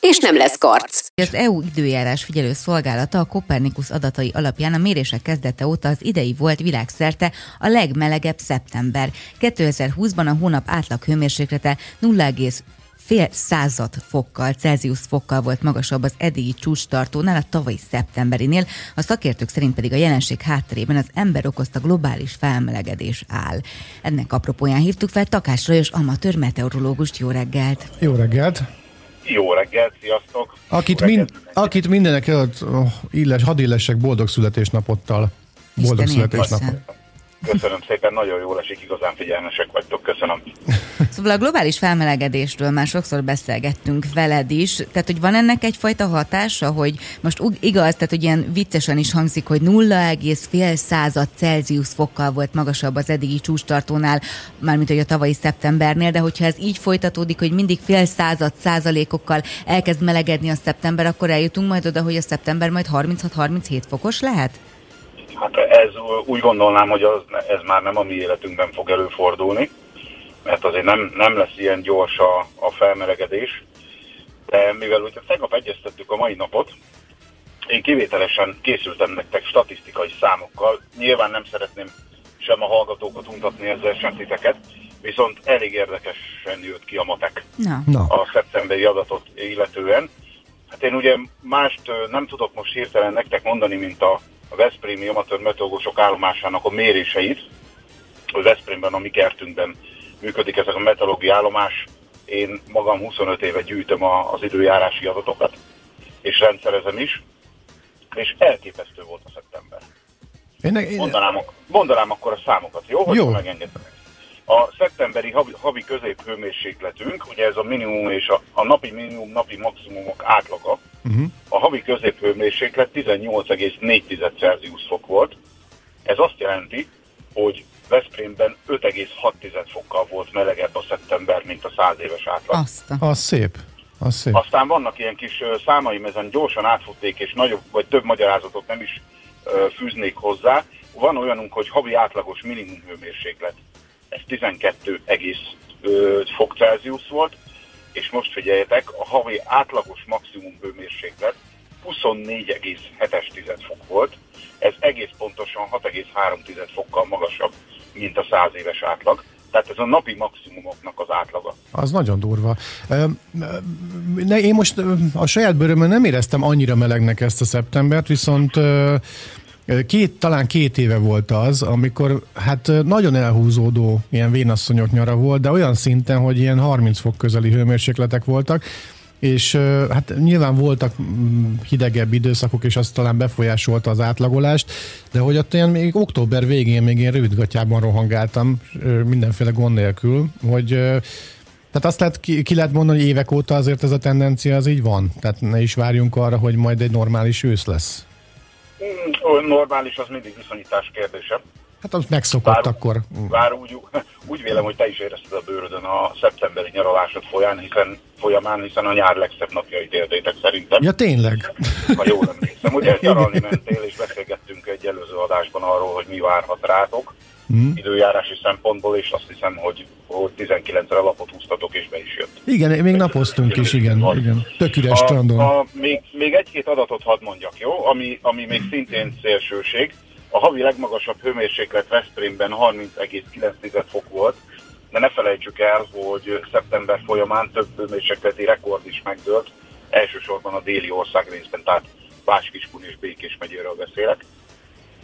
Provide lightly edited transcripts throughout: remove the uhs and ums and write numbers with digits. és nem lesz karc. Az EU időjárás figyelő szolgálata a Kopernikusz adatai alapján a mérések kezdete óta az idei volt világszerte a legmelegebb szeptember. 2020-ban a hónap átlag hőmérséklete 0,5 század fokkal, Celsius fokkal volt magasabb az eddigi csúcstartónál, a tavalyi szeptemberinél, a szakértők szerint pedig a jelenség hátterében az ember okozta globális felmelegedés áll. Ennek apropóján hívtuk fel Takács Lajos amatőr meteorológust. Jó reggelt! Jó reggelt! Jó reggelt, sziasztok! Akit mindenek előtt hadd illessek boldog születésnapottal. Boldog születésnapottal. Köszönöm szépen, nagyon jól esik, igazán figyelmesek vagytok, köszönöm. Szóval a globális felmelegedésről már sokszor beszélgettünk veled is, tehát hogy van ennek egyfajta hatása, hogy most igaz, tehát hogy ilyen viccesen is hangzik, hogy 0,5 század Celsius fokkal volt magasabb az eddigi csúcstartónál, mármint hogy a tavalyi szeptembernél, de hogyha ez így folytatódik, hogy mindig fél század százalékokkal elkezd melegedni a szeptember, akkor eljutunk majd oda, hogy a szeptember majd 36-37 fokos lehet? Hát ez, úgy gondolnám, hogy ez már nem a mi életünkben fog előfordulni, mert azért nem lesz ilyen gyors a felmelegedés. De mivel ugye tegnap egyeztettük a mai napot, én kivételesen készültem nektek statisztikai számokkal. Nyilván nem szeretném sem a hallgatókat untatni ezzel, sem titeket, viszont elég érdekesen jött ki a matek a szeptemberi adatot illetően. Hát én ugye mást nem tudok most hirtelen nektek mondani, mint a veszprémi amatőr meteorológusok állomásának a méréseit. A Veszprémben, a mi kertünkben működik ezek a meteorológiai állomás. Én magam 25 éve gyűjtöm az időjárási adatokat, és rendszerezem is, és elképesztő volt a szeptember. Mondanám akkor a számokat, jó? Hogy megengedtetek. A szeptemberi havi középhőmérsékletünk, ugye ez a minimum és a napi minimum, napi maximumok átlaga, a havi középhőmérséklet 18,4 Celsius fok volt. Ez azt jelenti, hogy Veszprémben 5,6 fokkal volt melegebb a szeptember, mint a 100 éves átlag. Az szép. Aztán vannak ilyen kis számaim, ezen gyorsan átfutnék, és nagyobb vagy több magyarázatot nem is fűznék hozzá. Van olyanunk, hogy havi átlagos minimum hőmérséklet. Ez 12,5 fok Celsius volt, és most figyeljetek, a havi átlagos maximum hőmérséklet 24,7 fok volt. Ez egész pontosan 6,3 fokkal magasabb, mint a 100 éves átlag. Tehát ez a napi maximumoknak az átlaga. Az nagyon durva. Én most a saját bőrömön nem éreztem annyira melegnek ezt a szeptembert, viszont... Talán két éve volt az, amikor hát nagyon elhúzódó ilyen vénasszonyok nyara volt, de olyan szinten, hogy ilyen 30 fok közeli hőmérsékletek voltak, és hát nyilván voltak hidegebb időszakok, és az talán befolyásolta az átlagolást, de hogy ott ilyen még október végén még én rövidgatjában rohangáltam, mindenféle gond nélkül, hogy... Tehát azt lehet, ki lehet mondani, hogy évek óta azért ez a tendencia az így van? Tehát ne is várjunk arra, hogy majd egy normális ősz lesz. Normális, az mindig viszonyítás kérdése. Hát az megszokott akkor. Úgy vélem, hogy te is érezted a bőrödön a szeptemberi nyaralásod folyamán, hiszen a nyár legszebb napjait éltétek szerintem. Ja, tényleg? Ha jól emlékszem, ugye nyaralni mentél, és beszélgettünk egy előző adásban arról, hogy mi várhat rátok időjárási szempontból, és azt hiszem, hogy 19-re lapot húztatok, és be is jött. Igen, még napoztunk is, igen. Tök üres strandon. Még egy-két adatot hadd mondjak, jó? Ami még szintén szélsőség. A havi legmagasabb hőmérséklet Veszprémben 30,9 fok volt, de ne felejtsük el, hogy szeptember folyamán több hőmérsékleti rekord is megdőlt, elsősorban a déli ország részben, tehát Bács-Kiskun és Békés megyéről beszélek.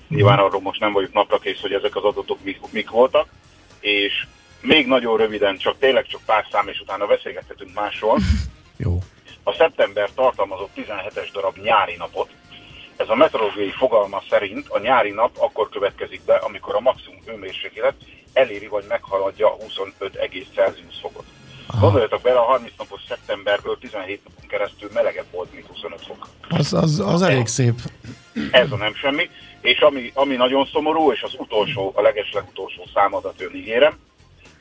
Nyilván arról most nem vagyok napra kész, hogy ezek az adatok mik voltak, és még nagyon röviden, tényleg csak pár szám, és utána beszélgethetünk másról. Jó. A szeptember tartalmazott 17-es darab nyári napot. Ez a meteorológiai fogalma szerint a nyári nap akkor következik be, amikor a maximum hőmérséklet eléri vagy meghaladja 25,1 Celsius fokot. Gondoljatok bele, a 30 napos szeptemberből 17 napon keresztül melegebb volt, mint 25 fok. Az elég szép. Ez a nem semmi. És ami nagyon szomorú, és az utolsó, a legeslegutolsó számadat ön ígérem,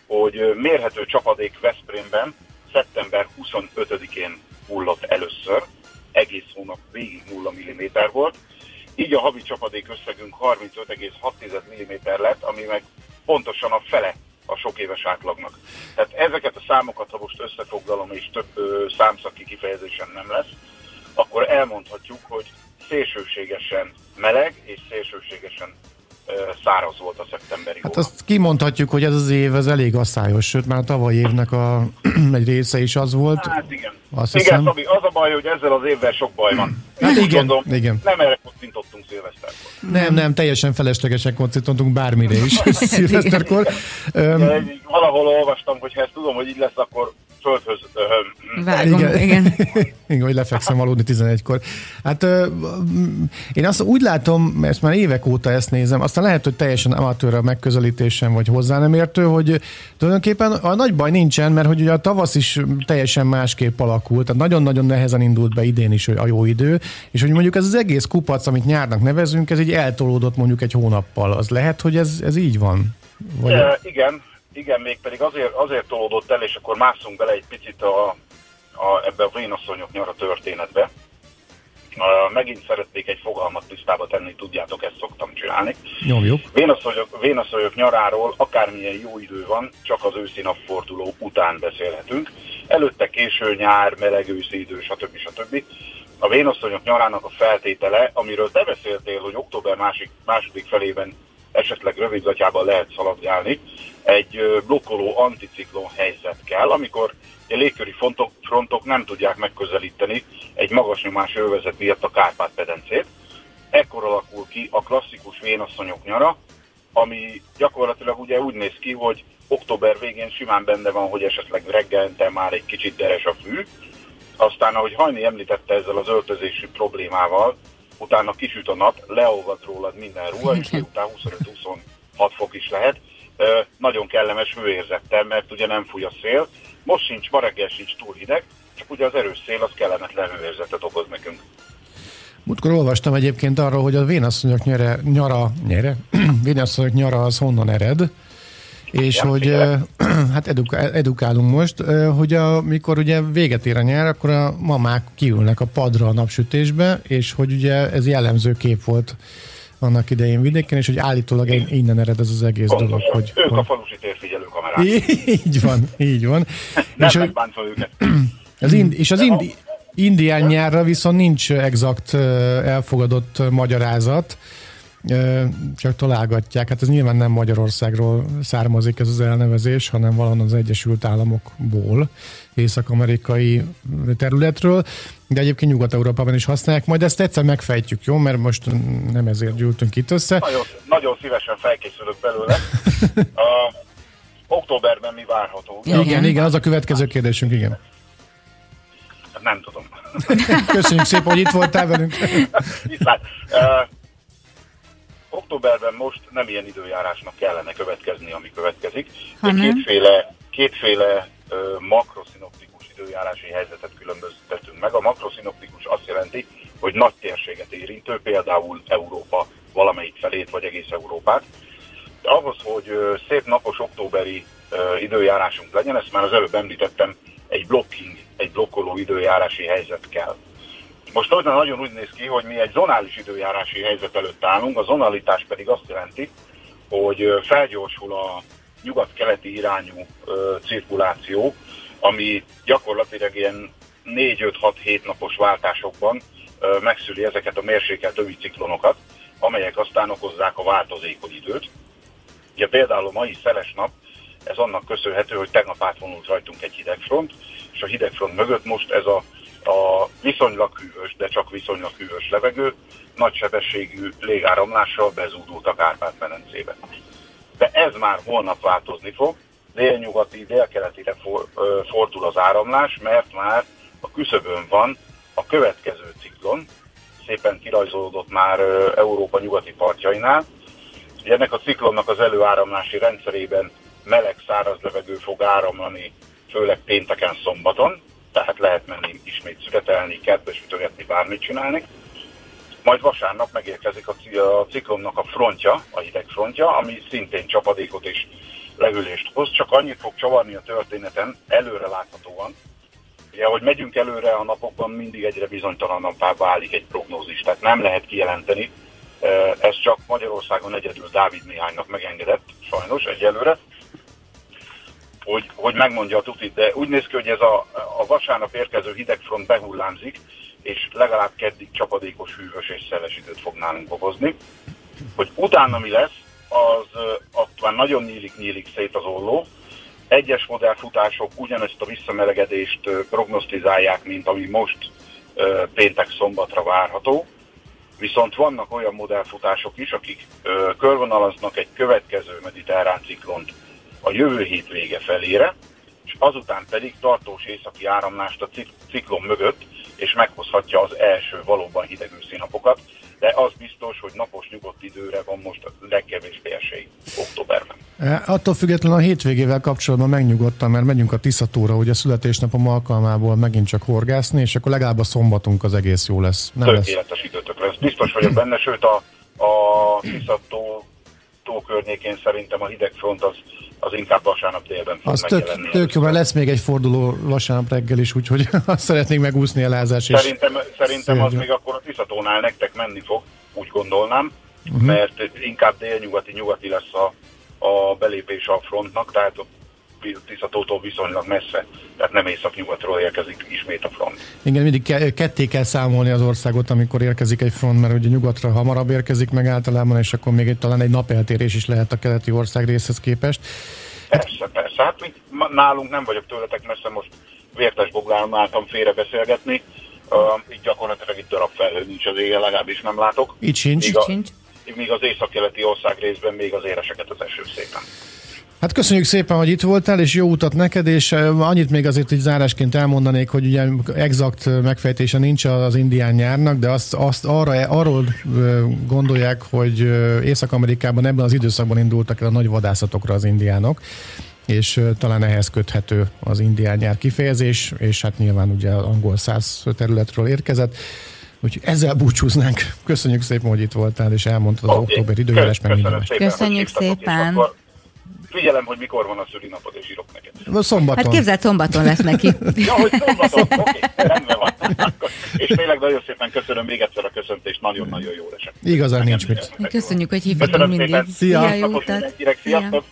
hogy mérhető csapadék Veszprémben szeptember 25-én hullott először, egész hónap végig 0 mm volt, így a havi csapadék összegünk 35,6 mm lett, ami meg pontosan a fele a sok éves átlagnak. Tehát ezeket a számokat, ha most összefoglalom, és több számszaki kifejezésem nem lesz, akkor elmondhatjuk, hogy szélsőségesen meleg és szélsőségesen száraz volt a szeptemberi hónap. Hát azt kimondhatjuk, hogy ez az év ez elég asszályos, sőt már tavaly évnek egy része is az volt. Hát igen. Igen, Szabi, az a baj, hogy ezzel az évvel sok baj van. Hát igen, mondom, igen. Nem erre koccintottunk szilveszterkor. Nem, teljesen feleslegesen koccintottunk bármire is szilveszterkor. Valahol olvastam, hogy ha ezt tudom, hogy így lesz, akkor földhöz. Vágom, igen, hogy lefekszem aludni 11-kor. Hát én azt úgy látom, mert már évek óta ezt nézem, aztán lehet, hogy teljesen amatőr a megközelítésem, vagy hozzá nem értő, hogy tulajdonképpen a nagy baj nincsen, mert hogy ugye a tavasz is teljesen másképp alakult, tehát nagyon-nagyon nehezen indult be idén is a jó idő, és hogy mondjuk ez az egész kupac, amit nyárnak nevezünk, ez így eltolódott mondjuk egy hónappal. Az lehet, hogy ez így van? Vagy... Igen, mégpedig azért tolódott el, és akkor mászunk bele egy picit ebbe a Vénasszonyok nyara történetbe. Megint szeretnék egy fogalmat tisztába tenni, tudjátok, ezt szoktam csinálni. Vénasszonyok nyaráról akármilyen jó idő van, csak az őszi napforduló után beszélhetünk. Előtte késő nyár, meleg őszi idő, stb. A Vénasszonyok nyarának a feltétele, amiről te beszéltél, hogy október második felében esetleg rövidgatjában lehet szaladgálni, egy blokkoló anticiklon helyzet kell, amikor a légköri frontok nem tudják megközelíteni egy magas nyomás övezet miatt a Kárpát-pedencét. Ekkor alakul ki a klasszikus Vénasszonyok nyara, ami gyakorlatilag ugye úgy néz ki, hogy október végén simán benne van, hogy esetleg reggelente már egy kicsit deres a fű, aztán ahogy Hajni említette ezzel az öltözési problémával, utána kisüt a nap, leolvad rólad minden ruha, és utána 25-26 fok is lehet. Nagyon kellemes hőérzettel, mert ugye nem fúj a szél. Most sincs, ma reggel sincs túl hideg, csak ugye az erős szél az kellemetlen hőérzetet okoz nekünk. Múltkor olvastam egyébként arról, hogy a Vénasszonyok nyara az honnan ered, és ja, hogy hát edukálunk most, hogy amikor ugye véget ér a nyár, akkor a mamák kiülnek a padra a napsütésbe, és hogy ugye ez jellemző kép volt annak idején vidéken, és hogy állítólag innen ered ez az egész dolog. Hogy ők a falusi térfigyelő kamerák. Így van. Nem megbántva őket. És az indián nyárra viszont nincs exakt elfogadott magyarázat, csak találgatják. Hát ez nyilván nem Magyarországról származik ez az elnevezés, hanem valahol az Egyesült Államokból, észak-amerikai területről, de egyébként Nyugat-Európában is használják. Majd ezt egyszer megfejtjük, jó? Mert most nem ezért gyűltünk itt össze. Nagyon szívesen felkészülök belőle. Októberben mi várható? Igen, az a következő kérdésünk, igen. Nem tudom. Köszönjük szépen, hogy itt voltál velünk. Októberben most nem ilyen időjárásnak kellene következni, ami következik. Kétféle makroszínoptikus időjárási helyzetet különböztetünk meg. A makroszínoptikus azt jelenti, hogy nagy térséget érintő, például Európa valamelyik felét, vagy egész Európát. De ahhoz, hogy szép napos októberi időjárásunk legyen, ezt már az előbb említettem, egy blokkoló időjárási helyzet kell. Most nagyon úgy néz ki, hogy mi egy zonális időjárási helyzet előtt állunk, a zonalitás pedig azt jelenti, hogy felgyorsul a nyugat-keleti irányú cirkuláció, ami gyakorlatilag ilyen 4-5-6-7 napos váltásokban megszüli ezeket a mérsékelt övi ciklonokat, amelyek aztán okozzák a változékony időt. Ugye például a mai szeles nap, ez annak köszönhető, hogy tegnap átvonult rajtunk egy hidegfront, és a hidegfront mögött most ez a viszonylag hűvös, de csak viszonylag hűvös levegő nagy sebességű légáramlással bezúdult a Kárpát-medencébe. De ez már holnap változni fog, délnyugati, délkeletire fordul az áramlás, mert már a küszöbön van a következő ciklon, szépen kirajzolódott már Európa nyugati partjainál. Ennek a ciklonnak az előáramlási rendszerében meleg, száraz levegő fog áramlani, főleg pénteken, szombaton, tehát lehet menni ismét szüretelni, kertbe sütögetni, bármit csinálni. Majd vasárnap megérkezik a ciklonnak a frontja, a hideg frontja, ami szintén csapadékot és lehűlést hoz, csak annyit fog csavarni a történeten, előre láthatóan. Ugye, ahogy megyünk előre a napokban, mindig egyre bizonytalanabbá válik egy prognózis, tehát nem lehet kijelenteni. Ez csak Magyarországon egyedül Dávid Mihánynak megengedett, sajnos egyelőre, hogy megmondja a tutit, de úgy néz ki, hogy ez a vasárnap érkező hidegfront behullámzik, és legalább keddig csapadékos, hűvös és szeles időt fog nálunk okozni. Hogy utána mi lesz, az már nagyon nyílik szét az olló. Egyes modellfutások ugyanezt a visszamelegedést prognosztizálják, mint ami most péntek-szombatra várható. Viszont vannak olyan modellfutások is, akik körvonalaznak egy következő mediterrán ciklont a jövő hét vége felére, és azután pedig tartós északi áramlást a ciklon mögött, és meghozhatja az első valóban hideg őszi napokat, de az biztos, hogy napos nyugodt időre van most a legkevésbé esély októberben. Attól függetlenül a hétvégével kapcsolatban megnyugodtam, mert megyünk a Tiszatóra, hogy a születésnapom alkalmából megint csak horgászni, és akkor legalább a szombatunk az egész jó lesz. Nem tökéletes időtök lesz. Biztos vagyok benne, sőt a Tiszató környékén szerintem a hidegfront az inkább vasárnap délben fog megjelenni. Az tök jó, mert lesz még egy forduló vasárnap reggel is, úgyhogy szeretnék megúszni a lázás is. Szerintem az még akkor a Tiszatónál nektek menni fog, úgy gondolnám, mert inkább délnyugati-nyugati lesz a belépés a frontnak, tehát a Tiszatótól viszonylag messze, tehát nem északnyugatról érkezik ismét a front. Igen, mindig ketté kell számolni az országot, amikor érkezik egy front, mert ugye nyugatra hamarabb érkezik meg általában, és akkor még talán egy napeltérés is lehet a keleti ország részhez képest. Persze, hát nálunk nem vagyok tőletek messze, most Vértesbogláron álltam félre beszélgetni, így gyakorlatilag itt darab felhő nincs az égen, legalábbis nem látok. Itt sincs. Míg az északkeleti ország részben még az éreseket az eső szépen. Hát köszönjük szépen, hogy itt voltál, és jó utat neked, és annyit még azért így zárásként elmondanék, hogy ugye exakt megfejtése nincs az indián nyárnak, de arról gondolják, hogy Észak-Amerikában ebben az időszakban indultak el a nagy vadászatokra az indiánok, és talán ehhez köthető az indián nyár kifejezés, és hát nyilván ugye angol száz területről érkezett. Úgyhogy ezzel búcsúznánk. Köszönjük szépen, hogy itt voltál, és elmondtad az október időjárás meg minden. Köszönjük szépen! Figyelem, hogy mikor van a szülinapod, és írok neked. Szombaton. Hát képzeld, szombaton lesz neki. Ja, hogy szombaton, oké, rendben van. És tényleg nagyon szépen köszönöm még egyszer a köszöntést, nagyon-nagyon jó esett. Igazán nincs mit. Köszönjük, hogy hívhatunk mindig. Szia, jó utat. Sziasztok.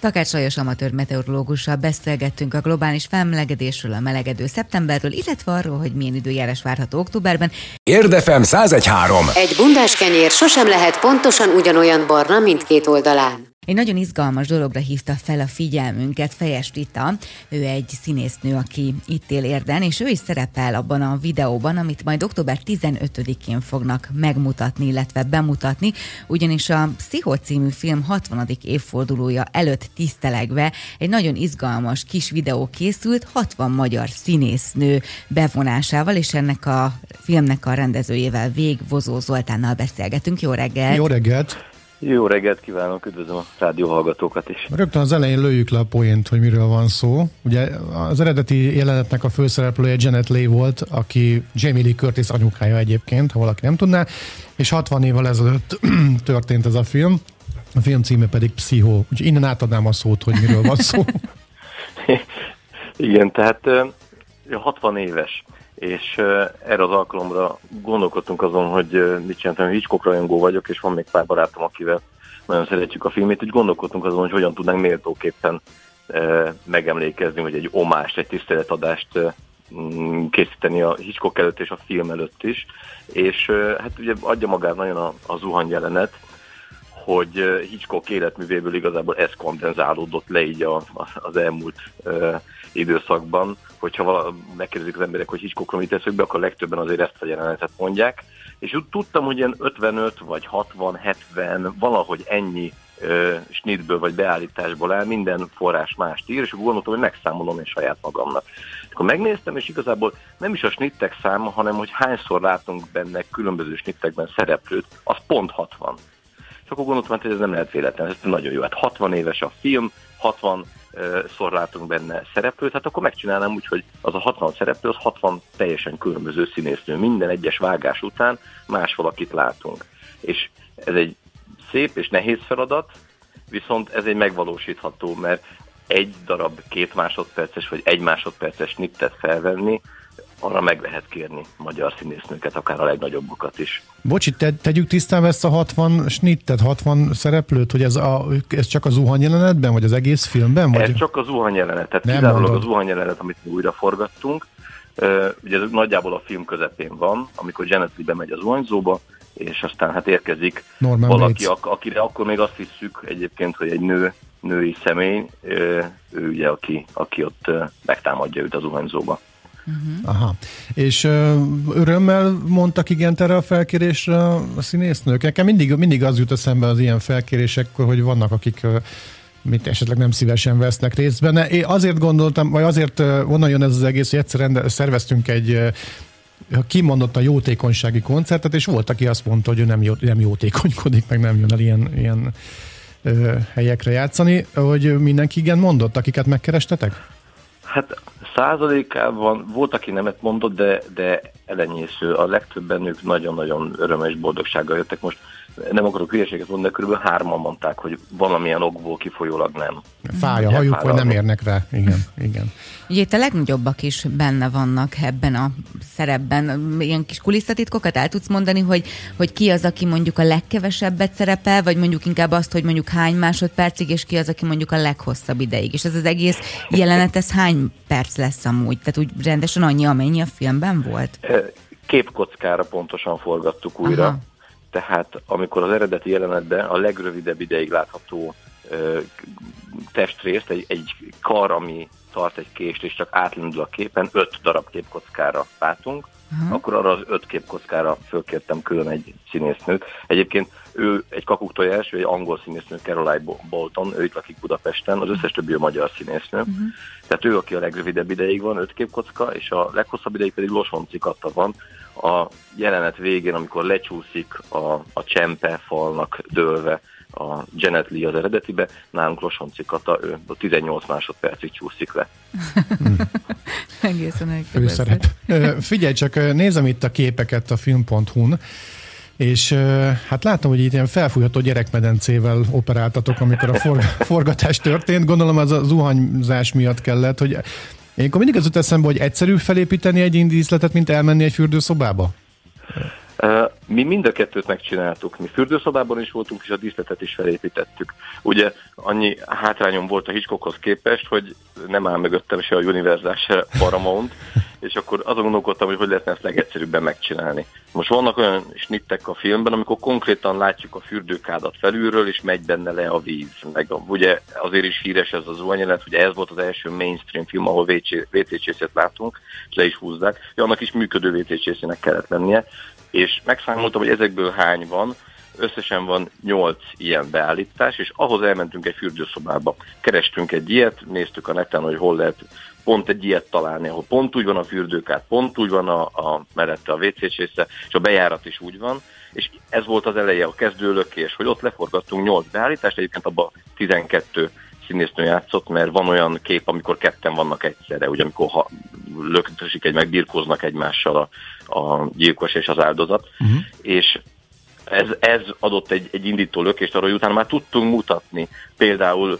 Takács Lajos amatőr meteorológussal beszélgettünk a globális felmelegedésről, a melegedő szeptemberről, illetve arról, hogy milyen időjárás várható októberben. Érdefem 101.3. Egy bundás kenyér sosem lehet pontosan ugyanolyan barna mindkét oldalán. Egy nagyon izgalmas dologra hívta fel a figyelmünket Fejes Rita, ő egy színésznő, aki itt él Érden, és ő is szerepel abban a videóban, amit majd október 15-én fognak megmutatni, illetve bemutatni, ugyanis a Pszicho című film 60. évfordulója előtt tisztelegve egy nagyon izgalmas kis videó készült 60 magyar színésznő bevonásával, és ennek a filmnek a rendezőjével, Vég Vozó Zoltánnal beszélgetünk. Jó reggelt! Jó reggelt! Jó reggelt kívánok, üdvözlöm a rádióhallgatókat is. Rögtön az elején lőjük le a poént, hogy miről van szó. Ugye az eredeti jelenetnek a főszereplője Janet Leigh volt, aki Jamie Lee Curtis anyukája egyébként, ha valaki nem tudná, és 60 évvel ezelőtt történt ez a film. A film címe pedig Pszicho. Úgyhogy innen átadnám a szót, hogy miről van szó. Igen, tehát 60 éves. És erre az alkalomra gondolkodtunk azon, hogy mit csináltam, hogy Hitchcock rajongó vagyok, és van még pár barátom, akivel nagyon szeretjük a filmét, úgy gondolkodtunk azon, hogy hogyan tudnánk méltóképpen megemlékezni, hogy egy omást, egy tiszteletadást készíteni a Hitchcock előtt és a film előtt is, és hát ugye adja magát nagyon a zuhany jelenet, hogy Hitchcock életművéből igazából ez kondenzálódott le így az elmúlt időszakban, hogyha megkérdezik az emberek, hogy Hitchcockról mit eszük be, akkor legtöbben azért ezt a jelenetet mondják, és úgy tudtam, hogy ilyen 55 vagy 60, 70, valahogy ennyi snitből vagy beállításból áll, minden forrás mást ír, és akkor gondoltam, hogy megszámolom én saját magamnak. Akkor megnéztem, és igazából nem is a snittek száma, hanem hogy hányszor látunk benne különböző snittekben szereplőt, az pont 60. Akkor gondoltam, hogy ez nem lehet véletlen, ez nagyon jó. Hát 60 éves a film, 60 szor látunk benne szereplőt, hát akkor megcsinálnám úgy, hogy az a 60 szereplő, az 60 teljesen különböző színésznő. Minden egyes vágás után más valakit látunk. És ez egy szép és nehéz feladat, viszont ez egy megvalósítható, mert egy darab 2 másodperces vagy 1 másodperces snittet felvenni, arra meg lehet kérni magyar színésznőket, akár a legnagyobbukat is. Bocsi, tegyük tisztán ezt a 60 snittet, 60 szereplőt, hogy ez csak a zuhanyjelenetben, vagy az egész filmben? Vagy? Ez csak a zuhanyjelenet, tehát kizárólag a zuhanyjelenet, amit mi újra forgattunk. Ugye ez nagyjából a film közepén van, amikor Janet Leigh bemegy a zuhanyzóba, és aztán hát érkezik Norman valaki, akire akkor még azt hiszük egyébként, hogy egy női személy, ő ugye, aki ott megtámadja őt a zuhanyzóba. Uh-huh. Aha. És örömmel mondtak igent erre a felkérésre a színésznők? Nekem mindig az jut eszembe az ilyen felkérésekkor, hogy vannak, akik esetleg nem szívesen vesznek részt benne. Én azért gondoltam, vagy azért onnan jön ez az egész, hogy egyszer szerveztünk egy kimondottan jótékonysági koncertet, és volt, aki azt mondta, hogy ő nem jótékonykodik, meg nem jön el ilyen helyekre játszani, hogy mindenki igen mondott, akiket megkerestetek? Hát 100%-ában volt, aki nemet mondott, de elenyésző. A legtöbben ők nagyon-nagyon örömes boldogsággal jöttek. Most nem akarok hülyeséget mondani, de kb. 3-an mondták, hogy valamilyen okból kifolyólag nem. Fáj a hajuk, vagy nem érnek rá. Igen. Ugye itt a legnagyobbak is benne vannak ebben a szerepben. Ilyen kis kulisszatitkokat el tudsz mondani, hogy ki az, aki mondjuk a legkevesebbet szerepel, vagy mondjuk inkább azt, hogy mondjuk hány másodpercig, és ki az, aki mondjuk a leghosszabb ideig. És ez az egész jelenet, ez hány perc lesz amúgy? Tehát úgy rendesen annyi, amennyi a filmben volt? Képkockára pontosan forgattuk újra. Aha. Tehát amikor az eredeti jelenetben a legrövidebb ideig látható testrészt, egy kar, ami tart egy kést, és csak átlindul a képen, 5 darab képkockára látunk, akkor arra az 5 képkockára fölkértem külön egy színésznőt. Egyébként ő egy kakuktojás, ő egy angol színésznő, Caroline Bolton, ő itt lakik Budapesten, az összes többi a magyar színésznő. Uh-huh. Tehát ő, aki a legrövidebb ideig van, 5 képkocka, és a leghosszabb ideig pedig Losonczi Kata van. A jelenet végén, amikor lecsúszik a csempe falnak dőlve a Janet Leigh az eredetibe, nálunk Losonczi Kata, ő 18 másodpercig csúszik le. Egészen elképesztő. Főszerep. Figyelj csak, nézem itt a képeket a film.hu-n, és hát látom, hogy itt ilyen felfújható gyerekmedencével operáltatok, amikor a forgatás történt. Gondolom az a zuhanyzás miatt kellett, hogy... Én akkor mindig az jut eszembe, hogy egyszerűbb felépíteni egy indíszletet, mint elmenni egy fürdőszobába? Mi mind a kettőt megcsináltuk. Mi fürdőszobában is voltunk, és a díszletet is felépítettük. Ugye annyi hátrányom volt a Hitchcockhoz képest, hogy nem áll mögöttem se a Universal, se Paramount, és akkor azon gondolkodtam, hogy lehetne ezt legegyszerűbben megcsinálni. Most vannak olyan snittek a filmben, amikor konkrétan látjuk a fürdőkádat felülről, és megy benne le a víz. Meg ugye azért is híres ez a zuhanyjelenet, hogy ez volt az első mainstream film, ahol WC-csészét látunk, és le is húzzák, hogy annak is működő WC-csészének kellett lennie. És megszámoltam, hogy ezekből hány van, összesen van 8 ilyen beállítás, és ahhoz elmentünk egy fürdőszobába. Kerestünk egy ilyet, néztük a neten, hogy hol lehet pont egy ilyet találni, ahol pont úgy van a fürdőkád, pont úgy van a mellette a WC-s része, és a bejárat is úgy van, és ez volt az eleje, a kezdőlökés, hogy ott leforgattunk 8 beállítást, egyébként abban 12 színésznő játszott, mert van olyan kép, amikor 2-en vannak egyszerre, ugye amikor lökösik egy, megbirkóznak egymással a gyilkos és az áldozat, és ez adott egy indító lökést arra, hogy utána már tudtunk mutatni. Például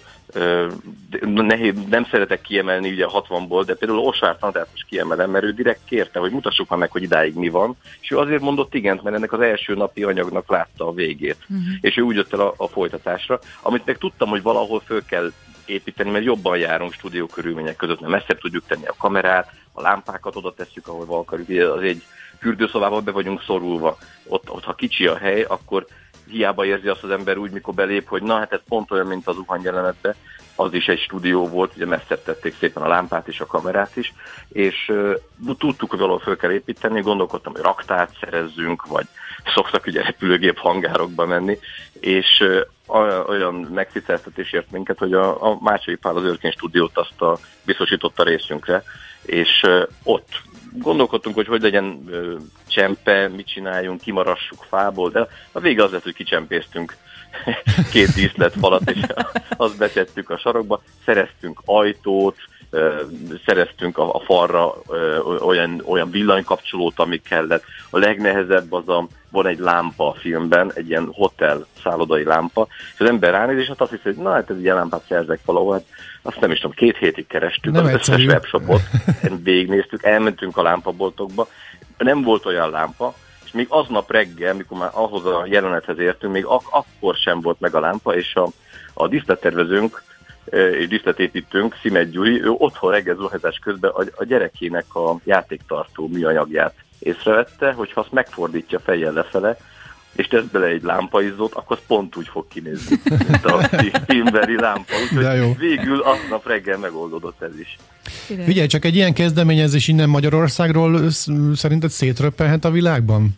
nem szeretek kiemelni ugye a 60-ból, de például Osvárth Andrát most kiemelem, mert ő direkt kérte, hogy mutassuk már meg, hogy idáig mi van, és ő azért mondott igent, mert ennek az első napi anyagnak látta a végét, és ő úgy jött el a folytatásra, amit meg tudtam, hogy valahol föl kell építeni, mert jobban járunk stúdió körülmények között, mert messzebb tudjuk tenni a kamerát, a lámpákat oda tesszük, ahol akarjuk, az egy fürdőszobában be vagyunk szorulva, ott ha kicsi a hely, akkor hiába érzi azt az ember úgy, mikor belép, hogy na hát ez pont olyan, mint az zuhanyjelenetben, az is egy stúdió volt, ugye messzebb tették szépen a lámpát és a kamerát is, és tudtuk, hogy valahol föl kell építeni, gondolkodtam, hogy raktárt szerezzünk, vagy szoktak ugye repülőgép hangárokba menni, és olyan megtiszteltetés ért minket, hogy a Mácsai Pál az Örkény stúdiót azt biztosította részünkre, és ott gondolkodtunk, hogy hogy legyen csempe, mit csináljunk, kimarassuk fából, de a vége az lett, hogy kicsempéztünk két díszletfalat, és azt betettük a sarokba, szereztünk ajtót, szereztünk a falra olyan villanykapcsolót, ami kellett. A legnehezebb van egy lámpa a filmben, egy ilyen hotel szállodai lámpa, és az ember ránéz, és hát azt hiszi, hogy na, hát ez ilyen lámpát szerzek valahol, hát azt nem is tudom, 2 hétig kerestük az összes webshopot, végignéztük, elmentünk a lámpaboltokba, nem volt olyan lámpa, és még aznap reggel, mikor már ahhoz a jelenethez értünk, még akkor sem volt meg a lámpa, és a díszlettervezőnk és díszletépítőnk, Szimet Gyuri, ő otthon reggel zuhanyzás közben a gyerekének a játéktartó műanyagját észrevette, hogy ha azt megfordítja fejjel lefele, és tesz bele egy lámpaizzót, akkor az pont úgy fog kinézni, mint a filmbeli lámpa. Úgyhogy végül aznap reggel megoldódott ez is. Figyelj, csak egy ilyen kezdeményezés innen Magyarországról szerinted szétröppelhet a világban?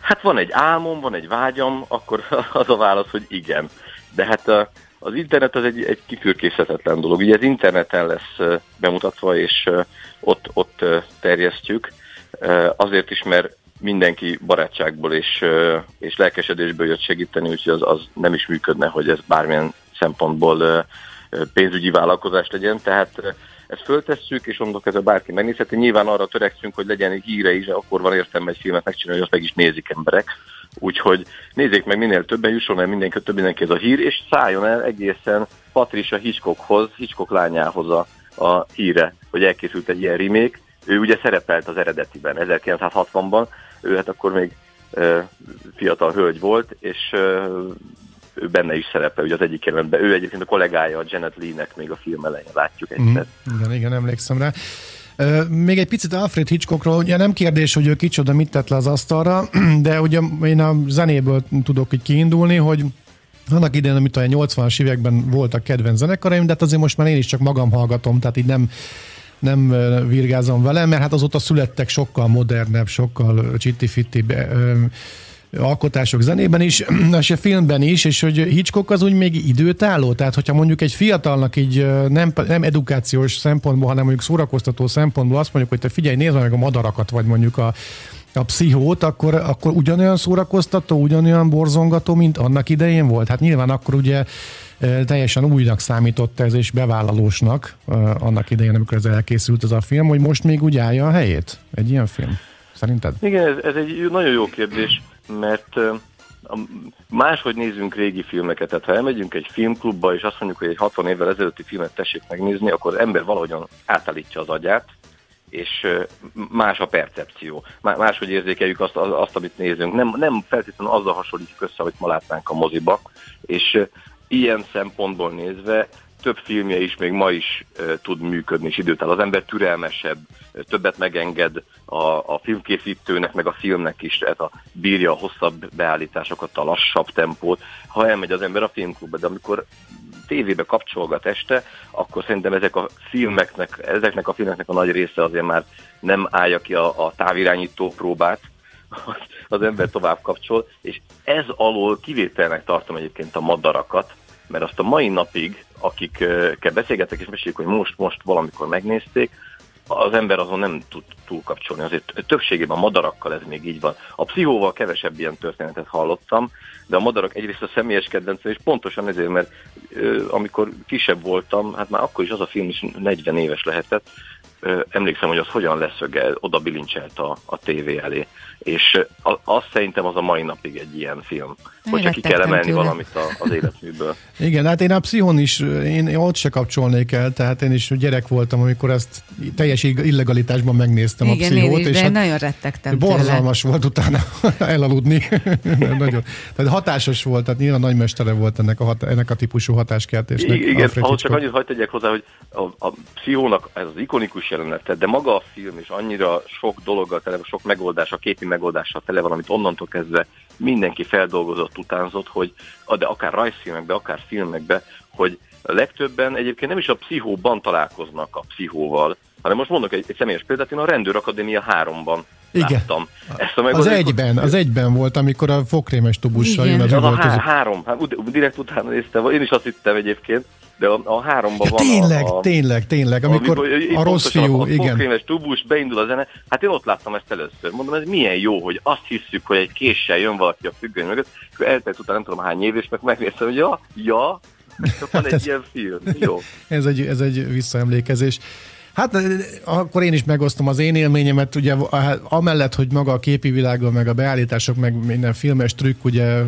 Hát van egy álmom, van egy vágyam, akkor az a válasz, hogy igen. De hát az internet az egy kifürkészhetetlen dolog. Ugye ez interneten lesz bemutatva, és ott terjesztjük. Azért is, mert mindenki barátságból és lelkesedésből jött segíteni, úgyhogy az nem is működne, hogy ez bármilyen szempontból pénzügyi vállalkozás legyen. Tehát ezt föltesszük, és mondok, ez a bárki megnézheti. Nyilván arra törekszünk, hogy legyen híre is, akkor van értelme egy filmet megcsinálni, hogy azt meg is nézik emberek. Úgyhogy nézzék meg minél többen, jusson el mindenki ez a hír, és szálljon el egészen Patricia Hitchcockhoz, Hitchcock lányához a híre, hogy elkészült egy ilyen remake. Ő ugye szerepelt az eredetiben, 1960-ban, ő hát akkor még fiatal hölgy volt, és ő benne is szerepel, ugye az egyik jelenetben. Ő egyébként a kollégája a Janet Leigh-nek, még a film elején látjuk egyszer. Igen, emlékszem rá. Még egy picit Alfred Hitchcockról, ugye nem kérdés, hogy ő kicsoda, mit tett le az asztalra, de ugye én a zenéből tudok így kiindulni, hogy annak idején, amit a 80-as években voltak kedvenc zenekaraim, de hát azért most már én is csak magam hallgatom, tehát így nem virgázom vele, mert hát azóta születtek sokkal modernebb, sokkal csitti-fittibb alkotások zenében is, és a filmben is, és hogy Hitchcock az úgy még időtálló, tehát hogyha mondjuk egy fiatalnak így nem edukációs szempontból, hanem mondjuk szórakoztató szempontból azt mondjuk, hogy te figyelj, nézd meg a madarakat, vagy mondjuk a pszichót, akkor ugyanolyan szórakoztató, ugyanolyan borzongató, mint annak idején volt. Hát nyilván akkor ugye teljesen újnak számított ez, és bevállalósnak annak idején, amikor ez elkészült az a film, hogy most még úgy állja a helyét egy ilyen film. Szerinted? Igen, ez egy nagyon jó kérdés, mert máshogy nézzünk régi filmeket, tehát ha elmegyünk egy filmklubba, és azt mondjuk, hogy egy 60 évvel ezelőtti filmet tessék megnézni, akkor az ember valahogyan átállítja az agyát, és más a percepció. Máshogy érzékeljük azt amit nézünk. Nem feltétlenül azzal hasonlítjuk össze, amit ma látnánk a moziba, és ilyen szempontból nézve több filmje is még ma is tud működni, és időtálló. Az ember türelmesebb, többet megenged a filmkészítőnek, meg a filmnek is, tehát bírja a hosszabb beállításokat, a lassabb tempót, ha elmegy az ember a filmklubba, de amikor tévébe kapcsolgat este, akkor szerintem ezeknek a filmeknek a nagy része azért már nem állja ki a távirányító próbát, az ember tovább kapcsol, és ez alól kivételnek tartom egyébként a madarakat, mert azt a mai napig, akikkel beszélgetek és mesélik, hogy most valamikor megnézték, az ember azon nem tud túlkapcsolni. Azért többségében a madarakkal ez még így van. A pszichóval kevesebb ilyen történetet hallottam, de a madarak egyrészt a személyes kedvencem, és pontosan ezért, mert amikor kisebb voltam, hát már akkor is az a film is 40 éves lehetett, emlékszem, hogy az hogyan leszögel, oda bilincselt a tévé elé. És azt szerintem az a mai napig egy ilyen film, hogyha ki kell emelni valamit az életműből. Igen, hát én a pszichon is, én ott se kapcsolnék el, tehát én is gyerek voltam, amikor ezt teljes illegalitásban megnéztem. Igen, a pszichót. Igen, hát nagyon rettegtem tőle. Borzalmas volt utána elaludni. Nagyon. Tehát hatásos volt, tehát nyilván nagymestere volt ennek a típusú hatáskeltésnek. Igen, ahhoz csak annyit hagyd tegyek hozzá, hogy a pszichónak ez az ikonikus jelenet, de maga a film is annyira sok dologgal tele, sok megoldással, képi megoldással tele van, amit onnantól kezdve mindenki feldolgozott, utánzott, hogy de akár rajzfilmekbe, akár filmekbe, hogy legtöbben egyébként nem is a pszichóban találkoznak a pszichóval, hanem most mondok egy személyes példát, én a Rendőrakadémia 3-ban láttam. Ezt, az egyben volt, amikor a fokrémes tubussal jön az üvöltöző. Direkt utána néztem, én is azt hittem egyébként, de a 3-ban ja, van tényleg, amikor a rossz fiú, a fokrémes tubus, beindul a zene, hát én ott láttam ezt először. Mondom, ez milyen jó, hogy azt hiszük, hogy egy késsel jön valaki a függöny mögött, és eltelt utána nem tudom hány év, és megnéztem, hogy ja, csak van egy ilyen film, jó. Ez egy visszaemlékezés. Hát akkor én is megosztom az én élményemet, ugye amellett, hogy maga a képi világa, meg a beállítások, meg minden filmes trükk, ugye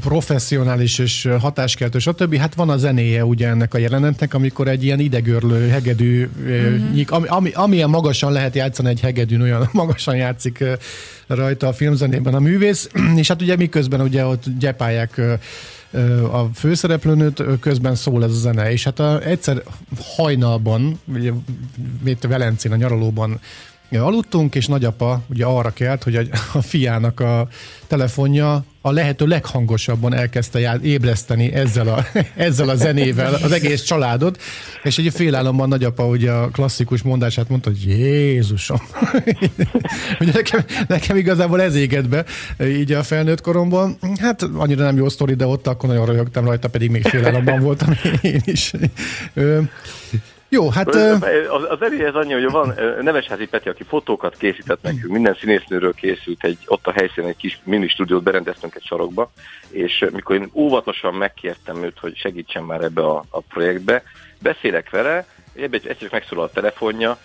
professzionális és hatáskeltő, stb. Hát van a zenéje ugye ennek a jelenetnek, amikor egy ilyen idegörlő hegedű nyík, amilyen magasan lehet játszani egy hegedűn, olyan magasan játszik rajta a filmzenében a művész, és hát ugye miközben ugye ott gyepálják a főszereplőnőt, közben szól ez a zene, és hát egyszer hajnalban, ugye Velencén a nyaralóban aludtunk, és nagyapa ugye arra kelt, hogy a fiának a telefonja a lehető leghangosabban elkezdte ébreszteni ezzel a zenével az egész családot, és egy félálomban nagyapa ugye a klasszikus mondását mondta, hogy Jézusom! Ugye nekem igazából ez égett be így a felnőtt koromban. Hát annyira nem jó sztori, de ott akkor nagyon röhögtem rajta, pedig még félálomban voltam én is. Jó, hát... Az eréhez annyi, hogy van Nevesházi Peti, aki fotókat készített nekünk, minden színésznőről készült, ott a helyszínen egy kis mini stúdiót berendeztünk egy sarokba, és mikor én óvatosan megkértem őt, hogy segítsen már ebbe a projektbe, beszélek vele, egyszerűen megszólal a telefonja,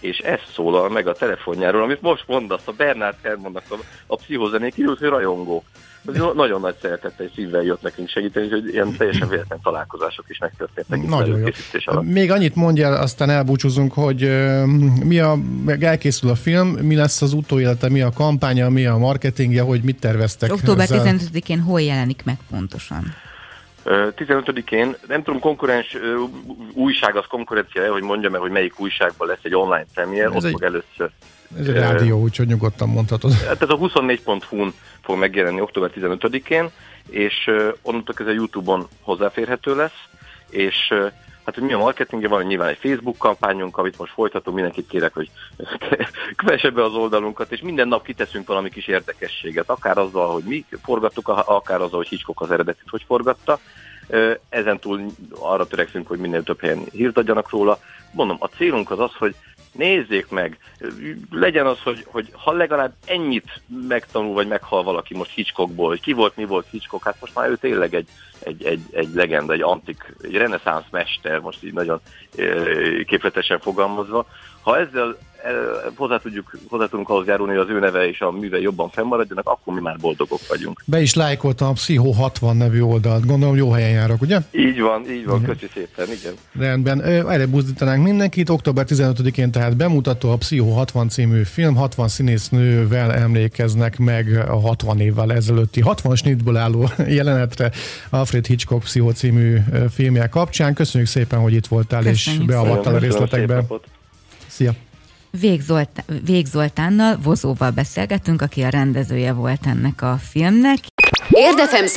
és ez szólal meg a telefonjáról, amit most mondasz, a Bernát Hermannak a pszichozenék írult, hogy rajongó. Nagyon nagy szeretettel és szívvel jött nekünk segíteni, hogy ilyen teljesen véletlen találkozások is megtörténtek. Nagyon jó. Még annyit mondjál, aztán elbúcsúzunk, hogy elkészül a film, mi lesz az utóélete, mi a kampánya, mi a marketingje, hogy mit terveztek. Október 15-én hol jelenik meg pontosan? 15-én, nem tudom, konkurens újság, az konkurencia, hogy mondjam el, hogy melyik újságban lesz egy online premier, ott fog először. Ez egy rádió, úgyhogy nyugodtan mondhatod. Hát ez a 24.hu-n fog megjelenni október 15-én, és onnantól kezdve YouTube-on hozzáférhető lesz, és hát, hogy mi a marketingje, van nyilván egy Facebook kampányunk, amit most folytatunk, mindenkit kérek, hogy kövesse be az oldalunkat, és minden nap kiteszünk valami kis érdekességet, akár azzal, hogy mi forgattuk, akár azzal, hogy Hitchcock az eredetit hogy forgatta. Ezen túl arra törekszünk, hogy minél több helyen hírt adjanak róla. Mondom, a célunk az az, hogy nézzék meg, legyen az, hogy ha legalább ennyit megtanul, vagy meghal valaki most Hitchcockból, hogy ki volt, mi volt Hitchcock, hát most már ő tényleg egy legenda, egy antik, egy reneszánsz mester, most így nagyon képletesen fogalmazva. Ha ezzel hozzá tudunk ahhoz járulni, hogy az ő neve és a műve jobban fennmaradjanak, akkor mi már boldogok vagyunk. Be is lájkoltam a Pszicho 60 nevű oldalt. Gondolom, jó helyen járok, ugye? Így van, köszi szépen, igen. Rendben, erre buzdítanánk mindenkit. Október 15-én tehát bemutató a Pszicho 60 című film. 60 színésznővel emlékeznek meg a 60 évvel ezelőtti 60 snittből álló jelenetre Alfred Hitchcock Pszicho című filmje kapcsán. Köszönjük szépen, hogy itt voltál. Köszönjük, és beavattál a részletekbe. Szia! Vég Zoltánnal, Vozóval beszélgettünk, aki a rendezője volt ennek a filmnek. Érdefem 101.3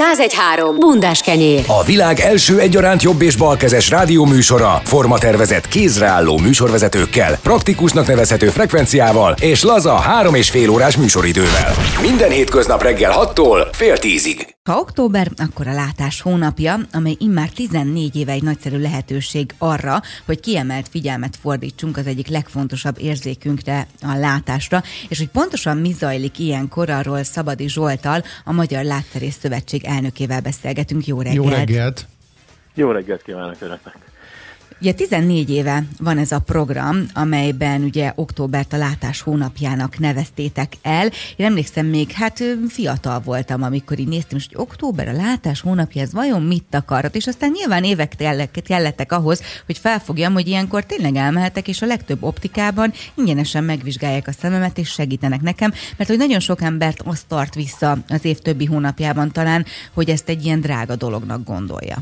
Bundás kenyér. A világ első egyaránt jobb és balkezes rádióműsora, formatervezett kézreálló műsorvezetőkkel, praktikusnak nevezhető frekvenciával és laza 3,5 órás műsoridővel. Minden hétköznap reggel 6-tól fél 10-ig. Ha október, akkor a látás hónapja, amely immár 14 éve egy nagyszerű lehetőség arra, hogy kiemelt figyelmet fordítsunk az egyik legfontosabb érzékünkre, a látásra, és hogy pontosan mi zajlik ilyenkor, arról Szabadi Zsolttal, a Magyar Látszerész Szövetség elnökével beszélgetünk. Jó reggelt! Jó reggelt! Jó reggelt kívánok önöknek! Ugye 14 éve van ez a program, amelyben ugye októbert a látás hónapjának neveztétek el. Én emlékszem még, hát fiatal voltam, amikor így néztem, és hogy október a látás hónapja, ez vajon mit akarhat? És aztán nyilván évek kellettek ahhoz, hogy felfogjam, hogy ilyenkor tényleg elmehetek, és a legtöbb optikában ingyenesen megvizsgálják a szememet, és segítenek nekem, mert hogy nagyon sok embert azt tart vissza az év többi hónapjában talán, hogy ezt egy ilyen drága dolognak gondolja.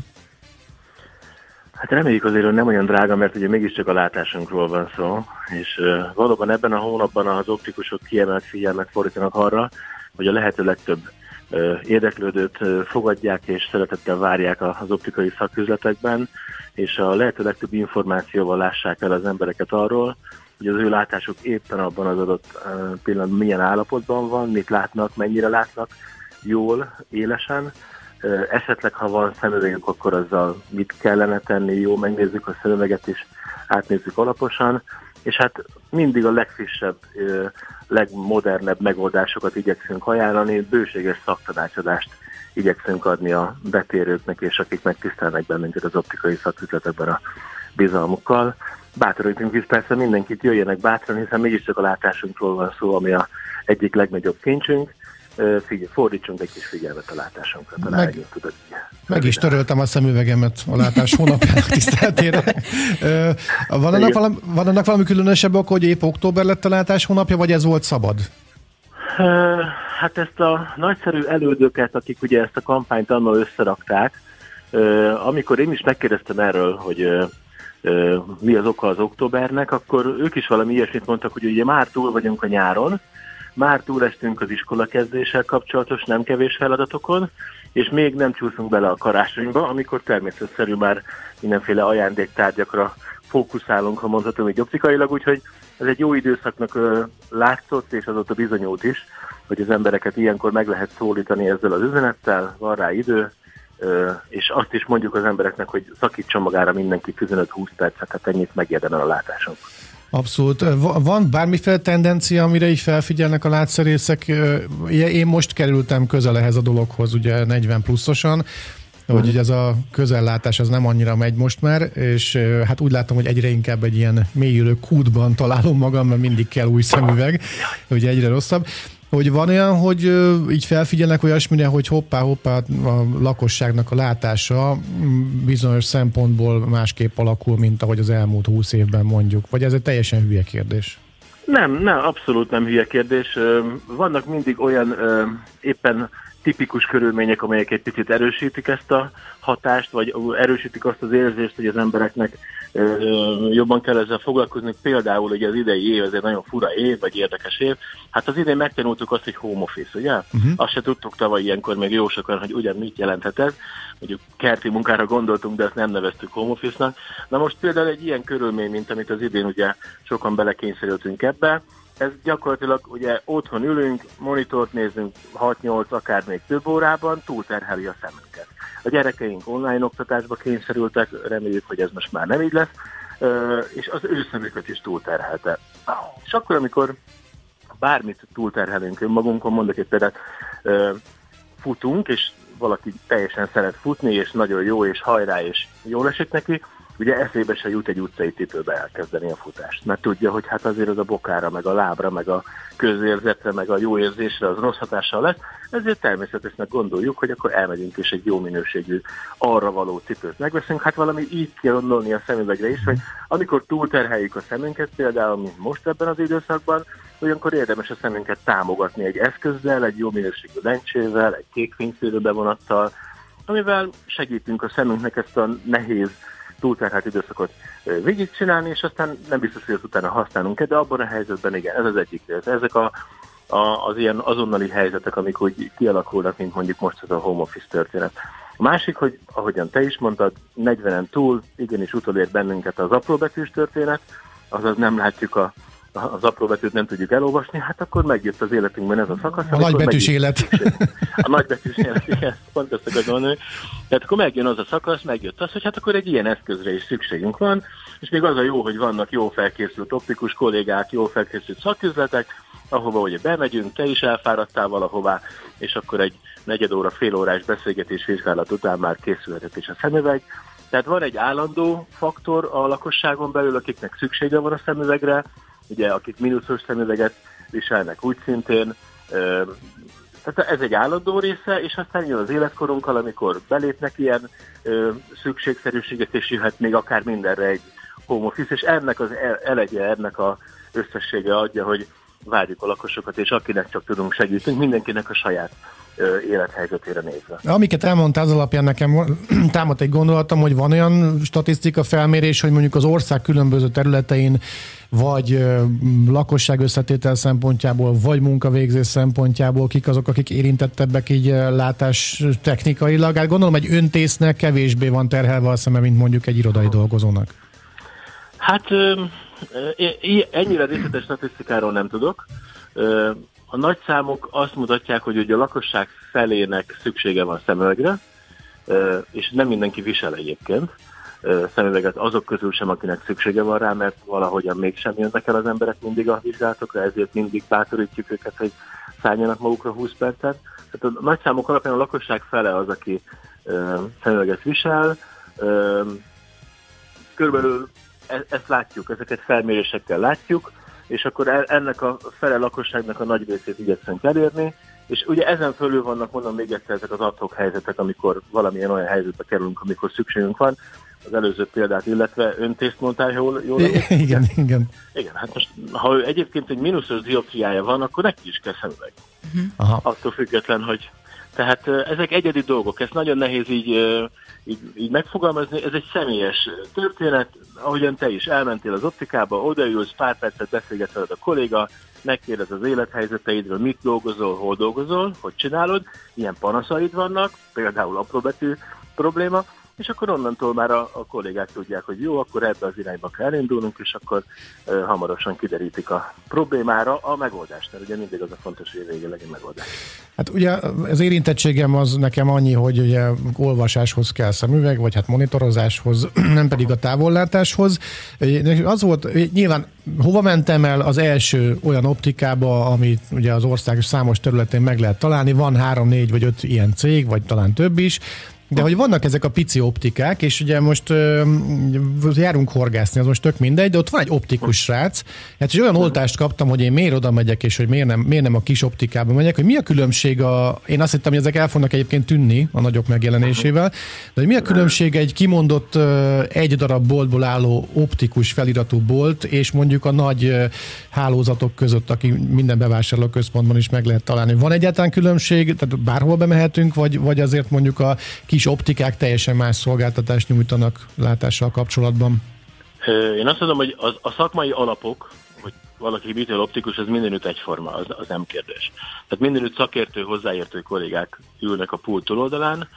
Hát reméljük azért, hogy nem olyan drága, mert ugye mégiscsak a látásunkról van szó, és valóban ebben a hónapban az optikusok kiemelt figyelmet fordítanak arra, hogy a lehető legtöbb érdeklődőt fogadják és szeretettel várják az optikai szaküzletekben, és a lehető legtöbb információval lássák el az embereket arról, hogy az ő látásuk éppen abban az adott pillanatban milyen állapotban van, mit látnak, mennyire látnak jól, élesen. Esetleg, ha van szemüvegünk, akkor azzal mit kellene tenni, jó, megnézzük a szemüveget is, átnézzük alaposan, és hát mindig a legfrissebb, legmodernebb megoldásokat igyekszünk ajánlani, bőséges szaktanácsadást igyekszünk adni a betérőknek, és akik megtisztelnek bennünket az optikai szaküzletekben a bizalmukkal. Bátorítunk is persze mindenkit, jöjjenek bátran, hiszen mégiscsak a látásunkról van szó, ami a egyik legnagyobb kincsünk. Fordítsunk egy kis figyelmet a látásunkra. Meg is töröltem a szemüvegemet a látás hónapjának tiszteletére. Van annak valami különösebb oka, hogy épp október lett a látás hónapja, vagy ez volt szabad? Hát ezt a nagyszerű elődöket, akik ugye ezt a kampányt annól összerakták, amikor én is megkérdeztem erről, hogy mi az oka az októbernek, akkor ők is valami ilyesmit mondtak, hogy ugye már túl vagyunk a nyáron, már túlestünk az iskolakezdéssel kapcsolatos nem kevés feladatokon, és még nem csúszunk bele a karácsonyba, amikor természetszerű már mindenféle ajándéktárgyakra fókuszálunk, ha mondhatom így optikailag, úgyhogy ez egy jó időszaknak látszott, és azóta bizonyult is, hogy az embereket ilyenkor meg lehet szólítani ezzel az üzenettel, van rá idő, és azt is mondjuk az embereknek, hogy szakítson magára mindenki 15-20 percet, hát ennyit megérdemel a látásunk. Abszolút. Van bármiféle tendencia, amire így felfigyelnek a látszerészek? Én most kerültem közel ehhez a dologhoz, ugye 40 pluszosan, hogy ez a közellátás az nem annyira megy most már, és hát úgy látom, hogy egyre inkább egy ilyen mélyülő kútban találom magam, mert mindig kell új szemüveg, ugye egyre rosszabb. Hogy van olyan, hogy így felfigyelnek olyasmire, hogy hoppá-hoppá a lakosságnak a látása bizonyos szempontból másképp alakul, mint ahogy az elmúlt 20 évben mondjuk. Vagy ez egy teljesen hülye kérdés? Nem, abszolút nem hülye kérdés. Vannak mindig olyan éppen tipikus körülmények, amelyek egy picit erősítik ezt a hatást, vagy erősítik azt az érzést, hogy az embereknek jobban kell ezzel foglalkozni. Például ugye az idei év, ez egy nagyon fura év, vagy érdekes év. Hát az idén megtanultuk azt, hogy home office, ugye? Azt se tudtuk tavaly ilyenkor még jó sokan, hogy ugyan mit jelenthet ez. Mondjuk kerti munkára gondoltunk, de ezt nem neveztük home office-nak. Na most például egy ilyen körülmény, mint amit az idén ugye sokan belekényszerültünk ebbe, ez gyakorlatilag ugye otthon ülünk, monitort nézünk 6-8, akár még több órában, túlterheli a szemünket. A gyerekeink online oktatásba kényszerültek, reméljük, hogy ez most már nem így lesz, és az ő szemüket is túlterhelte. És akkor, amikor bármit túlterhelünk önmagunkon, mondok egy példát, futunk, és valaki teljesen szeret futni, és nagyon jó, és hajrá, és jól esik neki, ugye eszébe se jut egy utcai cipőbe elkezdeni a futást, mert tudja, hogy hát azért az a bokára, meg a lábra, meg a közérzetre, meg a jó érzésre az rossz hatással lesz, ezért természetesnek gondoljuk, hogy akkor elmegyünk és egy jó minőségű arra való cipőt megveszünk, hát valami így kell gondolni a szemüvegre is, hogy amikor túlterheljük a szemünket, például mint most ebben az időszakban, olyankor érdemes a szemünket támogatni egy eszközzel, egy jó minőségű lencsével, egy kék fényszűrő bevonattal, amivel segítünk a szemünknek ezt a nehéz túlterhelt időszakot végigcsinálni, és aztán nem biztos, hogy utána használunk, de abban a helyzetben igen, ez az egyik rész. Ezek az ilyen azonnali helyzetek, amik úgy kialakulnak, mint mondjuk most ez a home office történet. A másik, hogy ahogyan te is mondtad, 40-en túl igenis utolért bennünket az apróbetűs történet, azaz nem látjuk az apróbetűt, nem tudjuk elolvasni, hát akkor megjött az életünkben ez a szakasz. A nagybetűs élet. A nagybetűs élet, igen, pont ezt akarom mondani. Tehát akkor megjön az a szakasz, megjött az, hogy hát akkor egy ilyen eszközre is szükségünk van, és még az a jó, hogy vannak jól felkészült optikus kollégák, jól felkészült szaküzletek, ahova ugye bemegyünk, te is elfáradtál valahová, és akkor egy negyed óra, fél órás beszélgetés vizsgálat után már készülhetett is a szemüveg. Tehát van egy állandó faktor a lakosságon belül, akiknek szüksége van a szemüvegre, ugye, akik mínuszos szemüveget viselnek úgy szintén. Tehát ez egy állandó része, és aztán jön az életkorunkkal, amikor belépnek ilyen szükségszerűségek, és jöhet még akár mindenre egy home office, és ennek az elegye, ennek az összessége adja, hogy várjuk a lakosokat, és akinek csak tudunk segítünk, mindenkinek a saját élethelyzetére nézve. Amiket elmondtál, az alapján nekem támadt egy gondolatom, hogy van olyan statisztika felmérés, hogy mondjuk az ország különböző területein vagy lakosság összetétel szempontjából, vagy munkavégzés szempontjából kik azok, akik érintettebbek így látás technikailag. Hát gondolom egy öntésznek kevésbé van terhelve a szeme, mint mondjuk egy irodai dolgozónak. Hát ennyire részletes statisztikáról nem tudok. A nagy számok azt mutatják, hogy ugye a lakosság felének szüksége van szemüvegre, és nem mindenki visel egyébként szemüveget, azok közül sem, akinek szüksége van rá, mert valahogyan mégsem jönnek el az emberek mindig a vizsgálatokra, ezért mindig bátorítjuk őket, hogy szálljanak magukra 20 percet. Tehát a nagy számok alapján a lakosság fele az, aki szemüveget visel. Körülbelül ezt látjuk, ezeket felmérésekkel látjuk, és akkor ennek a fele lakosságnak a nagy részét igyekszünk elérni, és ugye ezen fölül vannak, mondom még egyszer, ezek az ad hoc helyzetek, amikor valamilyen olyan helyzetbe kerülünk, amikor szükségünk van. Az előző példát, illetve öntészt mondtál, jól? Igen. Igen, hát most, ha egyébként egy mínuszos dioptriája van, akkor neki is kell szemüveg. Uh-huh. Attól független, hogy... Tehát ezek egyedi dolgok, ezt nagyon nehéz így megfogalmazni, ez egy személyes történet, ahogyan te is elmentél az optikába, odaülsz, pár percet beszélget veled a kolléga, megkérdez az élethelyzeteidről, mit dolgozol, hol dolgozol, hogy csinálod, ilyen panaszaid vannak, például apróbetű probléma, és akkor onnantól már a kollégák tudják, hogy jó, akkor ebbe az irányba kell elindulnunk, és akkor hamarosan kiderítik a problémára a megoldást, mert ugye mindig az a fontos, hogy végül legyen megoldás. Hát ugye az érintettségem az nekem annyi, hogy ugye olvasáshoz kell szemüveg, vagy hát monitorozáshoz, nem pedig a távollátáshoz. Az volt, nyilván hova mentem el az első olyan optikába, amit ugye az ország számos területén meg lehet találni, van 3, 4 vagy 5 ilyen cég, vagy talán több is, de hogy vannak ezek a pici optikák, és ugye most járunk horgászni, az most tök mindegy, de ott van egy optikus srác, hát és olyan oltást kaptam, hogy én miért oda megyek, és hogy miért nem a kis optikába megyek, hogy mi a különbség én azt hittem, hogy ezek el fognak egyébként tűnni a nagyok megjelenésével, de hogy mi a különbség egy kimondott egy darab boltból álló optikus feliratú bolt, és mondjuk a nagy hálózatok között, aki minden bevásárlóközpontban is meg lehet találni. Van egyáltalán különbség, tehát bárhol bemehetünk, vagy azért mondjuk a kis optikák teljesen más szolgáltatást nyújtanak látással kapcsolatban? Én azt mondom, hogy a szakmai alapok, hogy valaki mitől optikus, ez mindenütt egyforma, az nem kérdés. Tehát mindenütt szakértő, hozzáértő kollégák ülnek a pult túloldalán,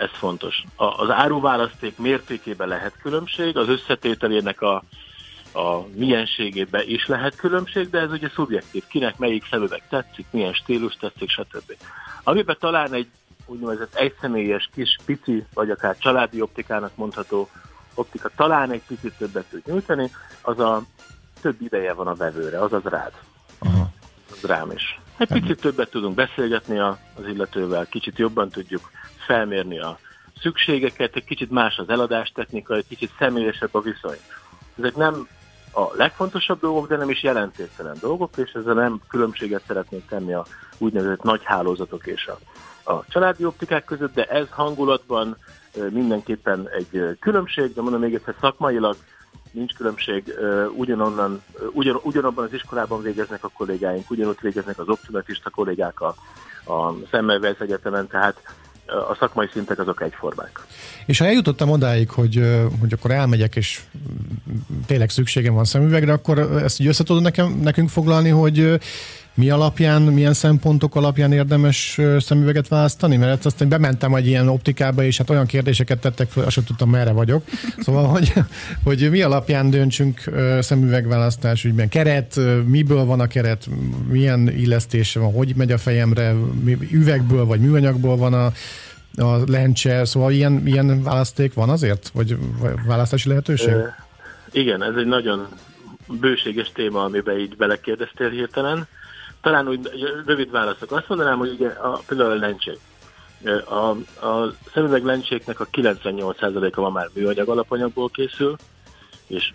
ez fontos. Az áruválaszték mértékében lehet különbség, az összetételének a mienségében is lehet különbség, de ez ugye szubjektív, kinek melyik szemüveg tetszik, milyen stílus tetszik, stb. Amiben talán egy úgynevezett egyszemélyes, kis, pici, vagy akár családi optikának mondható optika talán egy picit többet tud nyújtani, az a több ideje van a vevőre, az rád. Aha. Az rám is. Egy picit többet tudunk beszélgetni az illetővel, kicsit jobban tudjuk felmérni a szükségeket, egy kicsit más az eladás technika, egy kicsit személyesebb a viszony. Ezek nem a legfontosabb dolgok, de nem is jelentéktelen dolgok, és ezzel nem különbséget szeretnék tenni a úgynevezett nagy hálózatok és a családi optikák között, de ez hangulatban mindenképpen egy különbség, de mondom még egyszer, szakmailag nincs különbség, ugyanabban az iskolában végeznek a kollégáink, ugyanott végeznek az optometrista kollégák a Szemmelweis Egyetemen, tehát a szakmai szintek azok egyformák. És ha eljutottam odáig, hogy akkor elmegyek, és tényleg szükségem van szemüvegre, akkor ezt így össze tudod nekünk foglalni, hogy mi alapján, milyen szempontok alapján érdemes szemüveget választani? Mert aztán bementem egy ilyen optikába, és hát olyan kérdéseket tettek fel, azt sem tudtam, merre vagyok. Szóval, hogy mi alapján döntsünk szemüvegválasztás ügyben? Keret, miből van a keret, milyen illesztése van, hogy megy a fejemre, üvegből vagy műanyagból van a lencse, szóval ilyen választék van azért? Vagy választási lehetőség? Igen, ez egy nagyon bőséges téma, amiben így belekérdeztél hirtelen. Talán úgy rövid válaszok. Azt mondanám, hogy ugye például a lencsék. A szemüveg lencséknek a 98%-a van már műanyag alapanyagból készül, és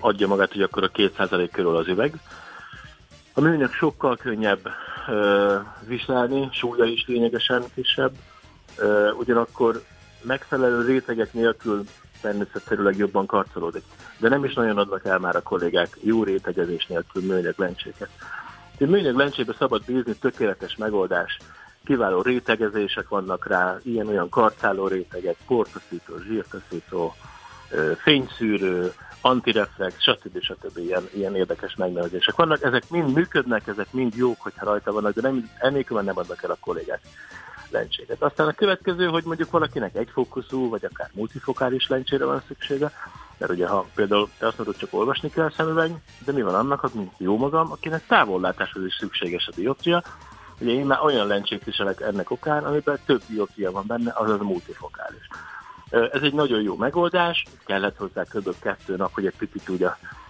adja magát, hogy akkor a 2% körül az üveg. A műanyag sokkal könnyebb viselni, súlya is lényegesen kisebb, ugyanakkor megfelelő rétegek nélkül természetszerűleg jobban karcolódik. De nem is nagyon adnak el már a kollégák jó rétegezés nélkül műanyag lencséket. Műanyag lencsébe szabad bízni, tökéletes megoldás, kiváló rétegezések vannak rá, ilyen-olyan karcáló rétegek, portaszító, zsírtaszító, fényszűrő, antireflex, stb. Ilyen érdekes megnevezések vannak. Ezek mind működnek, ezek mind jók, hogyha rajta vannak, de ennélkül nem adnak el a kollégák lencséget. Aztán a következő, hogy mondjuk valakinek egyfókuszú, vagy akár multifokális lencsére van szüksége, mert ugye ha például te azt mondod, csak olvasni kell szemüveg, de mi van annak, az mint jó magam, akinek távollátáshoz is szükséges a dioptria. Ugye én már olyan lencsét viselek ennek okán, amiben több dioptria van benne, azaz multifokális. Ez egy nagyon jó megoldás, kellett hozzá kb. 2 nap, hogy egy picit úgy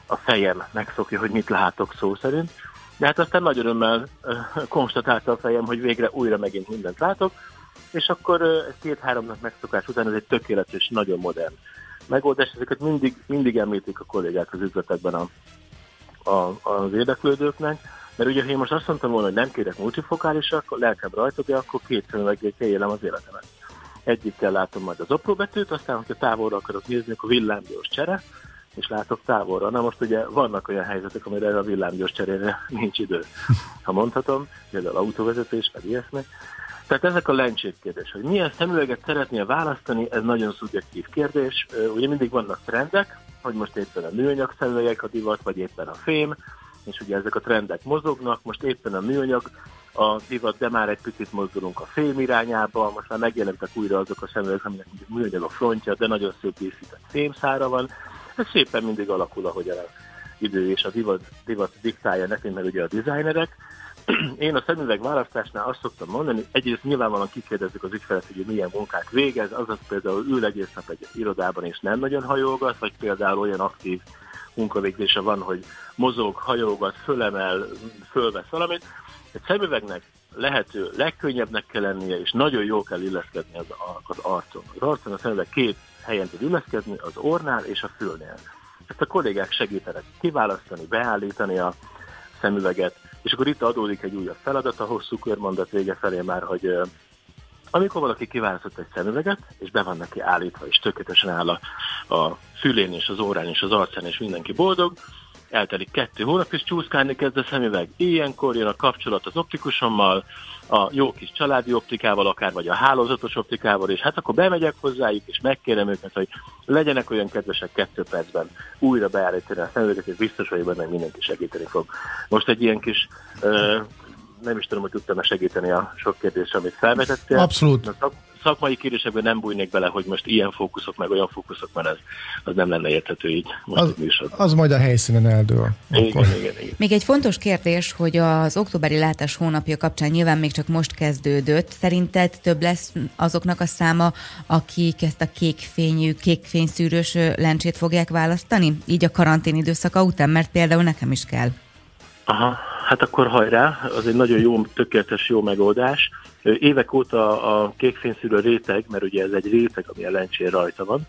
a fejem megszokja, hogy mit látok szó szerint. De hát aztán nagy örömmel konstatálta a fejem, hogy végre újra megint mindent látok, és akkor 2-3 nap megszokás után ez egy tökéletes, nagyon modern megoldás. Ezeket mindig említik a kollégák az üzletekben az érdeklődőknek, mert ugye, ha én most azt mondtam volna, hogy nem kérek multifokálisra, akkor lelkem rajtogja, akkor 2 szemüveggel kell élem az életemet. Egyikkel látom majd az apró betűt, aztán, hogyha távolra akarok nézni, akkor villámgyors csere, és látok távolra. Na most ugye vannak olyan helyzetek, amire erre a villámgyors cserére nincs idő, ha mondhatom, például autóvezetés, vagy ilyesmi. Tehát ezek a lencsék kérdés, hogy milyen szemüveget szeretnél választani, ez nagyon szubjektív kérdés. Ugye mindig vannak trendek, hogy most éppen a műanyag szemüvegek a divat, vagy éppen a fém, és ugye ezek a trendek mozognak, most éppen a műanyag a divat, de már egy picit mozdulunk a fém irányába, most már megjelentek újra azok a szemüvegek, aminek műanyag a frontja, de nagyon szép díszített fémszára van. Ez szépen mindig alakul, ahogy az idő és a divat diktálja nekünk, mert ugye a designerek. Én a szemüveg választásnál azt szoktam mondani, egyrészt nyilvánvalóan kikérdezzük az ügyfelet, hogy milyen munkák végez, azaz például ül egész nap egy irodában és nem nagyon hajolgat, vagy például olyan aktív munkavégzése van, hogy mozog, hajolgat, fölemel, fölvesz valamit. Egy szemüvegnek lehető legkönnyebbnek kell lennie, és nagyon jól kell illeszkedni az arcon. Az arcon a szemüveg 2 helyen tud illeszkedni, az orrnál és a fülnél. Ezt a kollégák segítenek kiválasztani, beállítani a szemüveget, és akkor itt adódik egy újabb feladat, a hosszú körmondat vége felé már, hogy amikor valaki kiválasztott egy szemüveget, és be van neki állítva, és tökéletesen áll a fülén, és az órán, és az arcán, és mindenki boldog, eltelik 2 hónap, és csúszkálni kezd a szemüveg. Ilyenkor jön a kapcsolat az optikusommal, a jó kis családi optikával, akár vagy a hálózatos optikával, és hát akkor bemegyek hozzájuk, és megkérem őket, hogy legyenek olyan kedvesek 2 percben újra beállítani a szemüveget, és biztos vagyok benne, hogy mindenki segíteni fog. Most egy ilyen kis... nem is tudom, hogy tudtam-e segíteni a sok kérdés, amit felvetettél. Abszolút. Szakmai kérdésekben nem bújnék bele, hogy most ilyen fókuszok, meg olyan fókuszok, mert az nem lenne érthető így. Most az majd a helyszínen eldől. Igen. Még egy fontos kérdés, hogy az októberi látás hónapja kapcsán nyilván még csak most kezdődött. Szerinted több lesz azoknak a száma, akik ezt a kékfényű, kékfényszűrős lencsét fogják választani? Így a karantén időszaka után, mert például nekem is kell. Aha. Hát akkor hajrá, az egy nagyon jó, tökéletes jó megoldás. Évek óta a kékfényszűrő réteg, mert ugye ez egy réteg, ami a lencsén rajta van,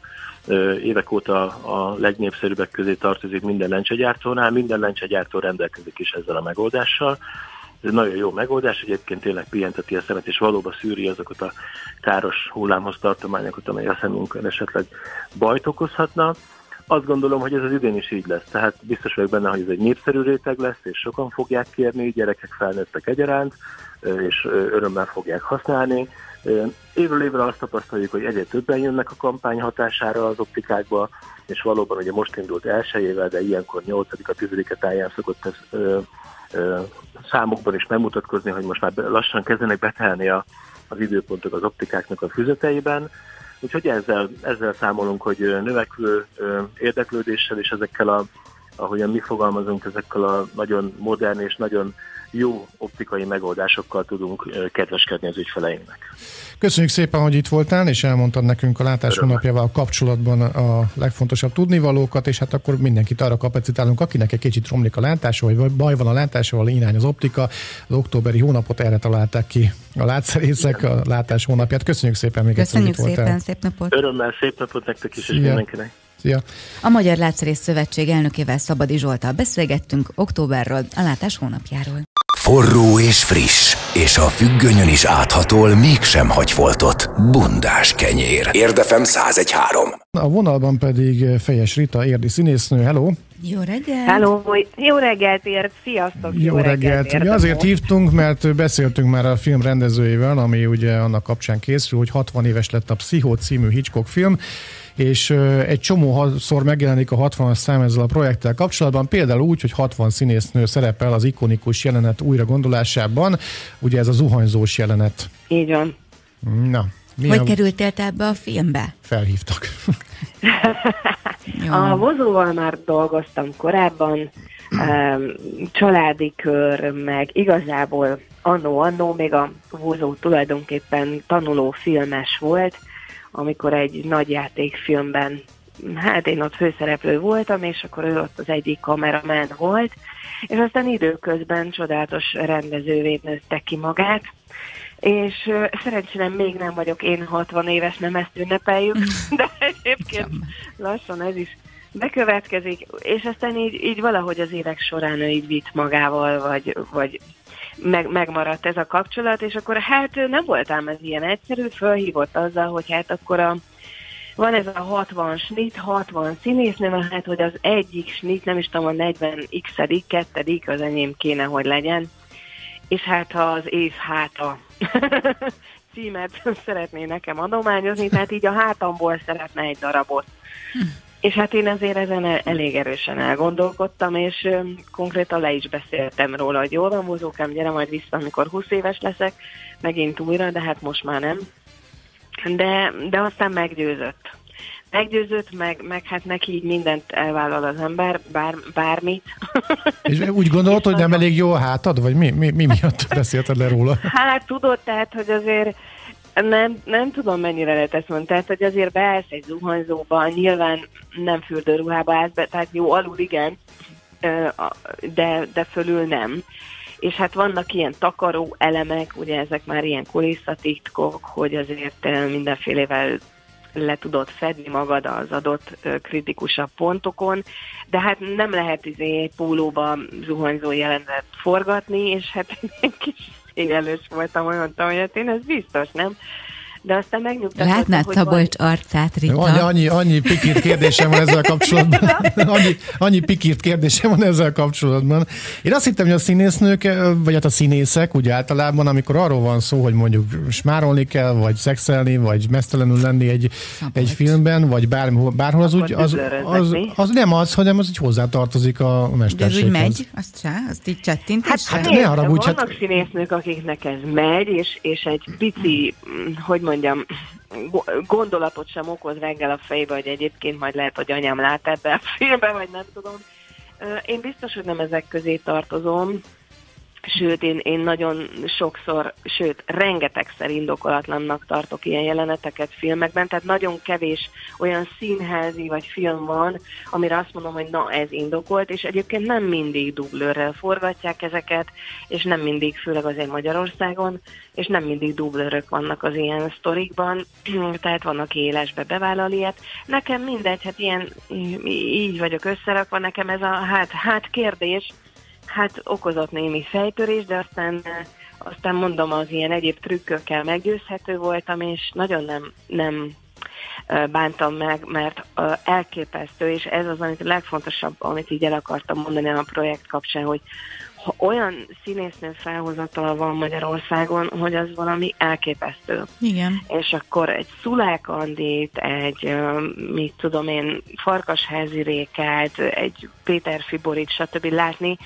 évek óta a legnépszerűbbek közé tartozik minden lencsegyártónál, minden lencsegyártó rendelkezik is ezzel a megoldással. Ez nagyon jó megoldás, egyébként tényleg pihenteti a szemet, és valóban szűri azokat a káros hullámhoz tartományokat, amely a szemünkön esetleg bajt okozhatna. Azt gondolom, hogy ez az idén is így lesz. Tehát biztos vagyok benne, hogy ez egy népszerű réteg lesz, és sokan fogják kérni, gyerekek, felnőttek egyaránt, és örömmel fogják használni. Évről évre azt tapasztaljuk, hogy egyre többen jönnek a kampány hatására az optikákba, és valóban ugye most indult 1-ével, de ilyenkor 8-10 táján szokott ez számokban is megmutatkozni, hogy most már lassan kezdenek betelni az időpontok az optikáknak a füzeteiben. Úgyhogy ezzel számolunk, hogy növekvő érdeklődéssel és ezekkel ahogyan mi fogalmazunk, ezekkel a nagyon modern és nagyon jó optikai megoldásokkal tudunk kedveskedni az ügyfeleinknek. Köszönjük szépen, hogy itt voltál, és elmondtad nekünk a látás hónapjával kapcsolatban a legfontosabb tudnivalókat, és hát akkor mindenkit arra kapacitálunk, akinek egy kicsit romlik a látása, vagy baj van a látásával, irány az optika. Az októberi hónapot erre találták ki a látszerészek, a látás hónapját. Köszönjük szépen még egyszer, hogy itt voltál. Köszönjük szépen, szép napot. Örömmel, szép napot nektek is, és mindenkinek. Szia. A Magyar Látszerész Szövetség elnökével, Szabadi Zsolttal beszélgettünk októberről, a látás hónapjáról. Forró és friss, és a függönyön is áthatol, mégsem hagy foltot. Bundás kenyér. Érdefem 101.3. A vonalban pedig Fejes Rita, érdi színésznő. Hello! Jó reggelt! Hello. Jó reggelt, ért! Sziasztok! Jó reggelt! Ugye azért hívtunk, mert beszéltünk már a film rendezőjével, ami ugye annak kapcsán készül, hogy 60 éves lett a Pszichó című Hitchcock film, és egy csomószor megjelenik a 60-as szám ezzel a projekttel kapcsolatban, például úgy, hogy 60 színésznő szerepel az ikonikus jelenet újragondolásában, ugye ez a zuhanyzós jelenet. Így van. Na. Hogy kerültél te ebbe a filmbe? Felhívtak. A Vozóval már dolgoztam korábban, családi kör, meg igazából annó még a Vozó tulajdonképpen tanuló filmes volt, amikor egy nagy játékfilmben, hát én ott főszereplő voltam, és akkor ő ott az egyik kameraman volt, és aztán időközben csodálatos rendezővé nőtte ki magát, és szerencsére még nem vagyok én 60 éves, nem ezt ünnepeljük, de egyébként lassan ez is bekövetkezik, és aztán így valahogy az évek során ő így vitt magával, vagy megmaradt ez a kapcsolat, és akkor hát nem voltám ez ilyen egyszerű, fölhívott azzal, hogy hát akkor van ez a 60 snit, 60 színésznő, hát hogy az egyik snit, nem is tudom, a 40x-edik, 2-dik az enyém kéne, hogy legyen, és hát ha az év háta címet szeretné nekem adományozni, tehát így a hátamból szeretne egy darabot. És hát én azért ezen elég erősen elgondolkodtam, és konkrétan le is beszéltem róla, hogy jól van, Vozókám, gyere majd vissza, amikor 20 éves leszek, megint újra, de hát most már nem. De aztán meggyőzött. Meggyőzött, meg hát neki így mindent elvállal az ember, bármit. És úgy gondolod, hogy nem elég jó a hátad, vagy mi miatt beszélted le róla? Hát tudod, tehát, hogy azért nem tudom, mennyire lehet ezt mondani, tehát, hogy azért beállsz egy zuhanyzóba, nyilván nem fürdőruhába állsz be, tehát jó, alul igen, de fölül nem. És hát vannak ilyen takaró elemek, ugye ezek már ilyen kulisszatitkok, hogy azért mindenfélevel le tudod fedni magad az adott kritikusabb pontokon, de hát nem lehet egy pólóba zuhanyzó jelenetet forgatni, és hát egy kis szégyellős voltam, hogy mondtam, hogy hát én ez biztos, nem? De aztán megnyugtatott. Látnád Szabolcs arcát, Rita? Annyi pikírt kérdésem van ezzel kapcsolatban. Annyi pikírt kérdésem van ezzel kapcsolatban. Én azt hittem, hogy a színésznők, vagy hát a színészek úgy általában, amikor arról van szó, hogy mondjuk smárolni kell, vagy szexelni, vagy mesztelenül lenni egy filmben, vagy bárhol, az nem az, hanem az így hozzátartozik a mesterséghez. De úgy megy? Azt így csettintésre? Hát ne haragudj. Vannak színésznők, akiknek ez megy, és egy pici, hogy mondjam, gondolatot sem okoz reggel a fejbe, hogy egyébként majd lehet, hogy anyám lát ebbe a filmbe, vagy nem tudom. Én biztos, hogy nem ezek közé tartozom, sőt, én nagyon sokszor, sőt, rengetegszer indokolatlannak tartok ilyen jeleneteket filmekben, tehát nagyon kevés olyan színházi vagy film van, amire azt mondom, hogy na, ez indokolt, és egyébként nem mindig dublőrrel forgatják ezeket, és nem mindig, főleg azért Magyarországon, és nem mindig dublőrök vannak az ilyen sztorikban, tehát van, aki élesbe bevállal ilyet. Nekem mindegy, hát ilyen, így vagyok összerakva, nekem ez a hát kérdés, hát okozott némi fejtörés, de aztán mondom, az ilyen egyéb trükkökkel meggyőzhető voltam, és nagyon nem bántam meg, mert elképesztő, és ez az, amit a legfontosabb, amit így el akartam mondani a projekt kapcsán, hogy ha olyan színésznő felhozatal van Magyarországon, hogy az valami elképesztő. Igen. És akkor egy Szulák Andit, egy, mit tudom én, Farkasházi Rékát, egy Péter Fábrit, stb. Látni,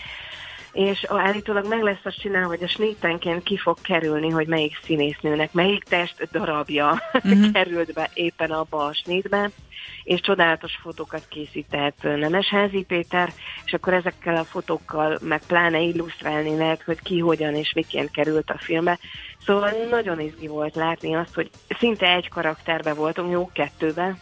és állítólag meg lesz azt csinálva, hogy a snittenként ki fog kerülni, hogy melyik színésznőnek, melyik test darabja került be éppen abba a snitbe, és csodálatos fotókat készített Nevesházi Péter, és akkor ezekkel a fotókkal meg pláne illusztrálni lehet, hogy ki, hogyan és miként került a filmbe. Szóval nagyon izgi volt látni azt, hogy szinte egy karakterbe voltunk, jó, kettőben,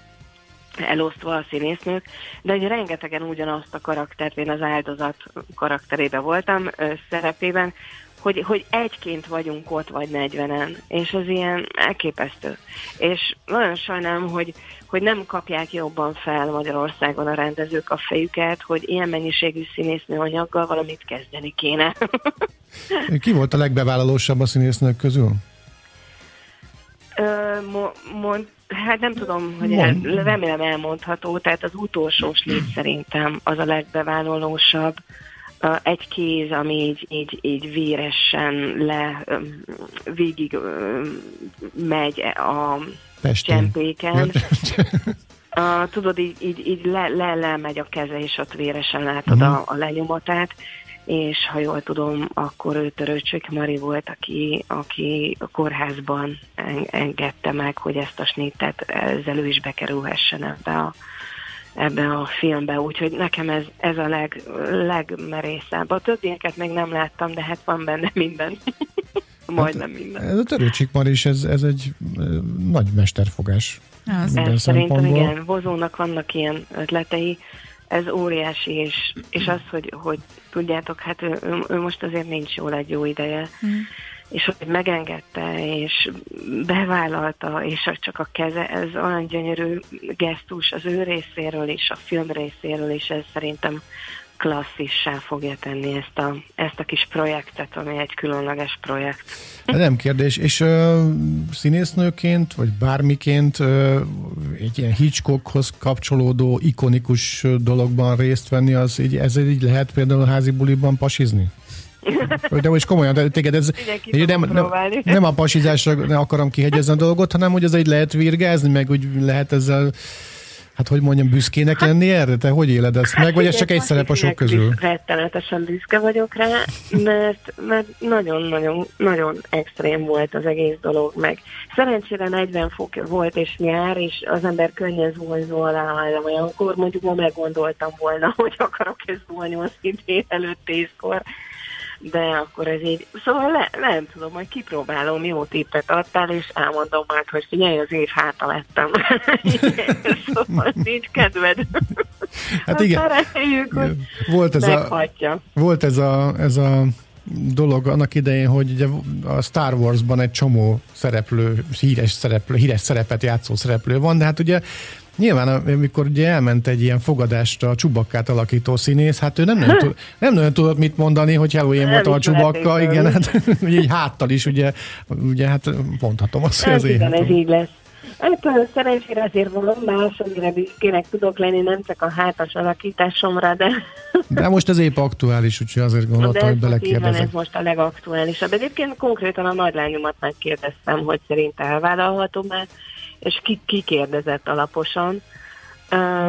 elosztva a színésznők, de hogy rengetegen ugyanazt a karaktert, én az áldozat karakterében voltam, szerepében, hogy egyként vagyunk ott, vagy 40-en, és az ilyen elképesztő. És nagyon sajnálom, hogy nem kapják jobban fel Magyarországon a rendezők a fejüket, hogy ilyen mennyiségű színésznő anyaggal valamit kezdeni kéne. Ki volt a legbevállalósabb a színésznők közül? Hát nem tudom, hogy remélem elmondható, tehát az utolsós lét szerintem az a legbevállalósabb. Egy kéz, ami így véresen le végig megy a csempéken. Tudod, így le megy a keze, és ott véresen látod a lenyomatát. És ha jól tudom, akkor ő Törőcsik Mari volt, aki a kórházban engedte meg, hogy ezt a snittet ezzel ő is bekerülhessen ebbe a filmbe. Úgyhogy nekem ez a legmerészebb. A többieket még nem láttam, de hát van benne minden. Majdnem minden. Ez a Törőcsik Mari is, ez egy nagy mesterfogás. Szerintem igen, Vozónak vannak ilyen ötletei. Ez óriási, és az, hogy tudjátok, hát ő most azért nincs jól egy jó ideje, és hogy megengedte, és bevállalta, és csak a keze, ez olyan gyönyörű gesztus az ő részéről és a film részéről, és ez szerintem klasszissá fogja tenni ezt a kis projektet, ami egy különleges projekt. Nem kérdés. És színésznőként, vagy bármiként egy ilyen Hitchcockhoz kapcsolódó, ikonikus dologban részt venni, ez így lehet például a házi buliban pasizni? De most komolyan, tehát téged ez... nem a pasizásra akarom kihegyezni a dolgot, hanem hogy ez így lehet virgázni, meg úgy lehet ezzel... Hát, hogy mondjam, büszkének lenni erre? Te hogy éled ezt meg? Vagy ez csak egy szerep a sok közül? Rettenetesen büszke vagyok rá, mert nagyon-nagyon nagyon extrém volt az egész dolog meg. Szerencsére 40 fok volt és nyár, és az ember könnyen zuhanyzol állam olyankor. Mondjuk ma meggondoltam volna, hogy akarok-e zuhanyozni szintén előtt 10-kor. De akkor ez így, szóval nem tudom, majd kipróbálom, jó tippet adtál, és elmondom már, hogy figyelj, az év háta lettem. Szóval nincs kedved. Hát igen, reméljük, hogy meghatja. Volt ez a dolog annak idején, hogy ugye a Star Warsban egy csomó híres szerepet játszó szereplő van, de hát ugye nyilván, amikor ugye elment egy ilyen fogadásra a Csubakkát alakító színész, hát ő nem nagyon tudott mit mondani, hogy Halloween volt a Csubakka, igen, hát így háttal is, ugye hát mondhatom azt, hogy az éjhatom. Ez így lesz. Hát szerencsére azért valami más, amire büszkének tudok lenni, nem csak a hátas alakításomra, de... De most ez épp aktuális, úgyhogy azért gondoltam, hogy belekérdezek. De ez most a legaktuálisabb. Egyébként konkrétan a nagylányomat megkérdeztem, hogy szerint elvállalhatom-e, és kikérdezett alaposan,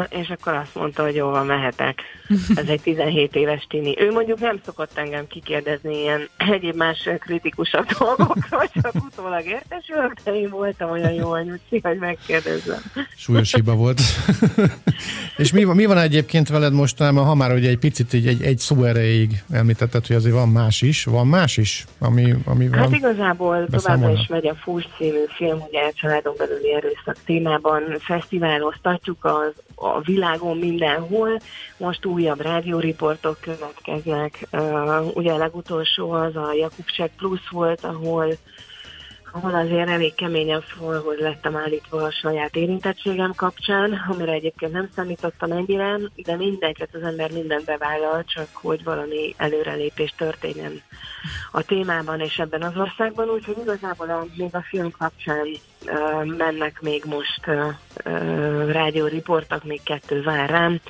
és akkor azt mondta, hogy jól van, mehetek. Ez egy 17 éves tini. Ő mondjuk nem szokott engem kikérdezni ilyen egyéb más kritikusabb dolgokról, csak utólag értesülök, de én voltam olyan jó anyuci, hogy megkérdezzem. Súlyos hiba volt. És mi van egyébként veled mostanában, ha már ugye egy picit így egy szó erejéig említetted, hogy azért van más is, ami van. Hát igazából továbbra is megy a Fúzs című film, ugye a családon belüli erőszak témában, fesztiváloztatjuk a világon mindenhol. Most újabb rádióriportok következnek. Ugye a legutolsó az a Jakubsek Plusz volt, ahol azért elég keményen falhoz lettem állítva a saját érintettségem kapcsán, amire egyébként nem számítottam ennyire, de mindegy, az ember mindent bevállal, csak hogy valami előrelépés történjen a témában és ebben az országban, úgyhogy igazából még a film kapcsán mennek még most rádióriportok, még 2 vár rám,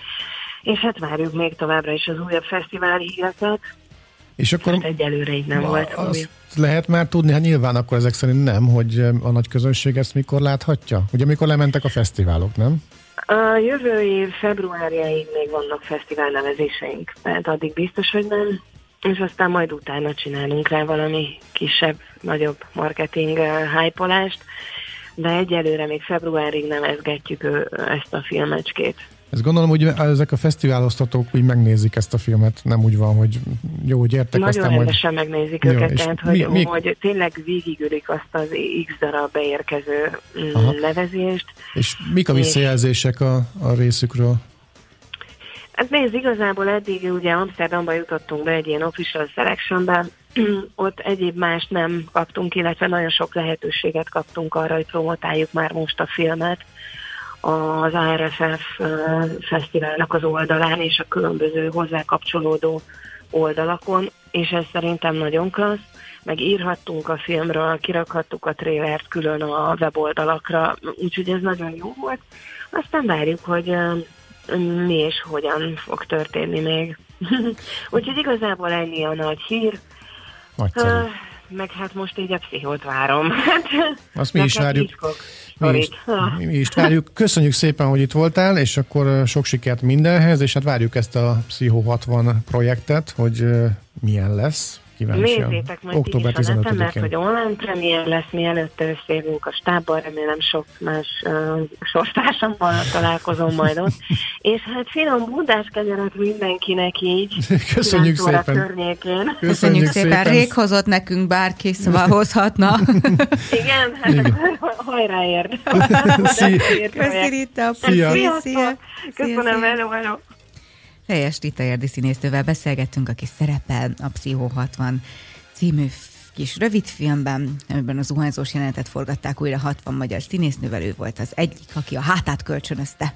és hát várjuk még továbbra is az újabb fesztiváli híreket. És akkor egyelőre így nem volt. Lehet már tudni, hát nyilván akkor ezek szerint nem, hogy a nagy közönség ezt mikor láthatja? Ugye mikor lementek a fesztiválok, nem? A jövő év februárjáig még vannak fesztivál nevezéseink, tehát addig biztos, hogy nem, és aztán majd utána csinálunk rá valami kisebb, nagyobb marketing hype-olást, de egyelőre még februárig nevezgetjük ezt a filmecskét. Ezt gondolom, hogy ezek a fesztiváloztatók úgy megnézik ezt a filmet, nem úgy van, hogy jó, hogy értek, nagyon aztán majd... Nagyon megnézik őket, jó, tehát hogy tényleg végigülik azt az X darab beérkező nevezést. És mik a visszajelzések a részükről? Hát nézd, igazából eddig ugye Amsterdamba jutottunk be egy ilyen official selectionbe, ott egyéb más nem kaptunk, illetve nagyon sok lehetőséget kaptunk arra, hogy promotáljuk már most a filmet az ARFF fesztiválnak az oldalán és a különböző hozzá kapcsolódó oldalakon. és ez szerintem nagyon klassz, meg írhattunk a filmről, kirakhattuk a trélert külön a weboldalakra, úgyhogy ez nagyon jó volt. Aztán várjuk, hogy mi és hogyan fog történni még. Úgyhogy igazából ennyi a nagy hír. Meg hát most így a pszichót várom. Azt mi is várjuk. Mi is várjuk. Köszönjük szépen, hogy itt voltál, és akkor sok sikert mindenhez, és hát várjuk ezt a Pszichó 60 projektet, hogy milyen lesz. Kíváncsian. Nézzétek majd október 15-én. Mert hogy online premier lesz, mielőtt összejövünk a stábban, remélem sok más sorstársammal találkozom majd ott. És hát finom búdás kenyeret mindenkinek így. Köszönjük szépen. Köszönjük szépen. Rég hozott nekünk bárki, szóval hozhatna. Igen, hát hajrá érd. Köszi Rita. Szia. Köszönöm, hello. Fejes Rita érdi színésztővel beszélgettünk, aki szerepel a Pszichó 60 című kis rövidfilmben, amiben a zuhanyzós jelenetet forgatták újra 60 magyar színésznővel, ő volt az egyik, aki a hátát kölcsönözte.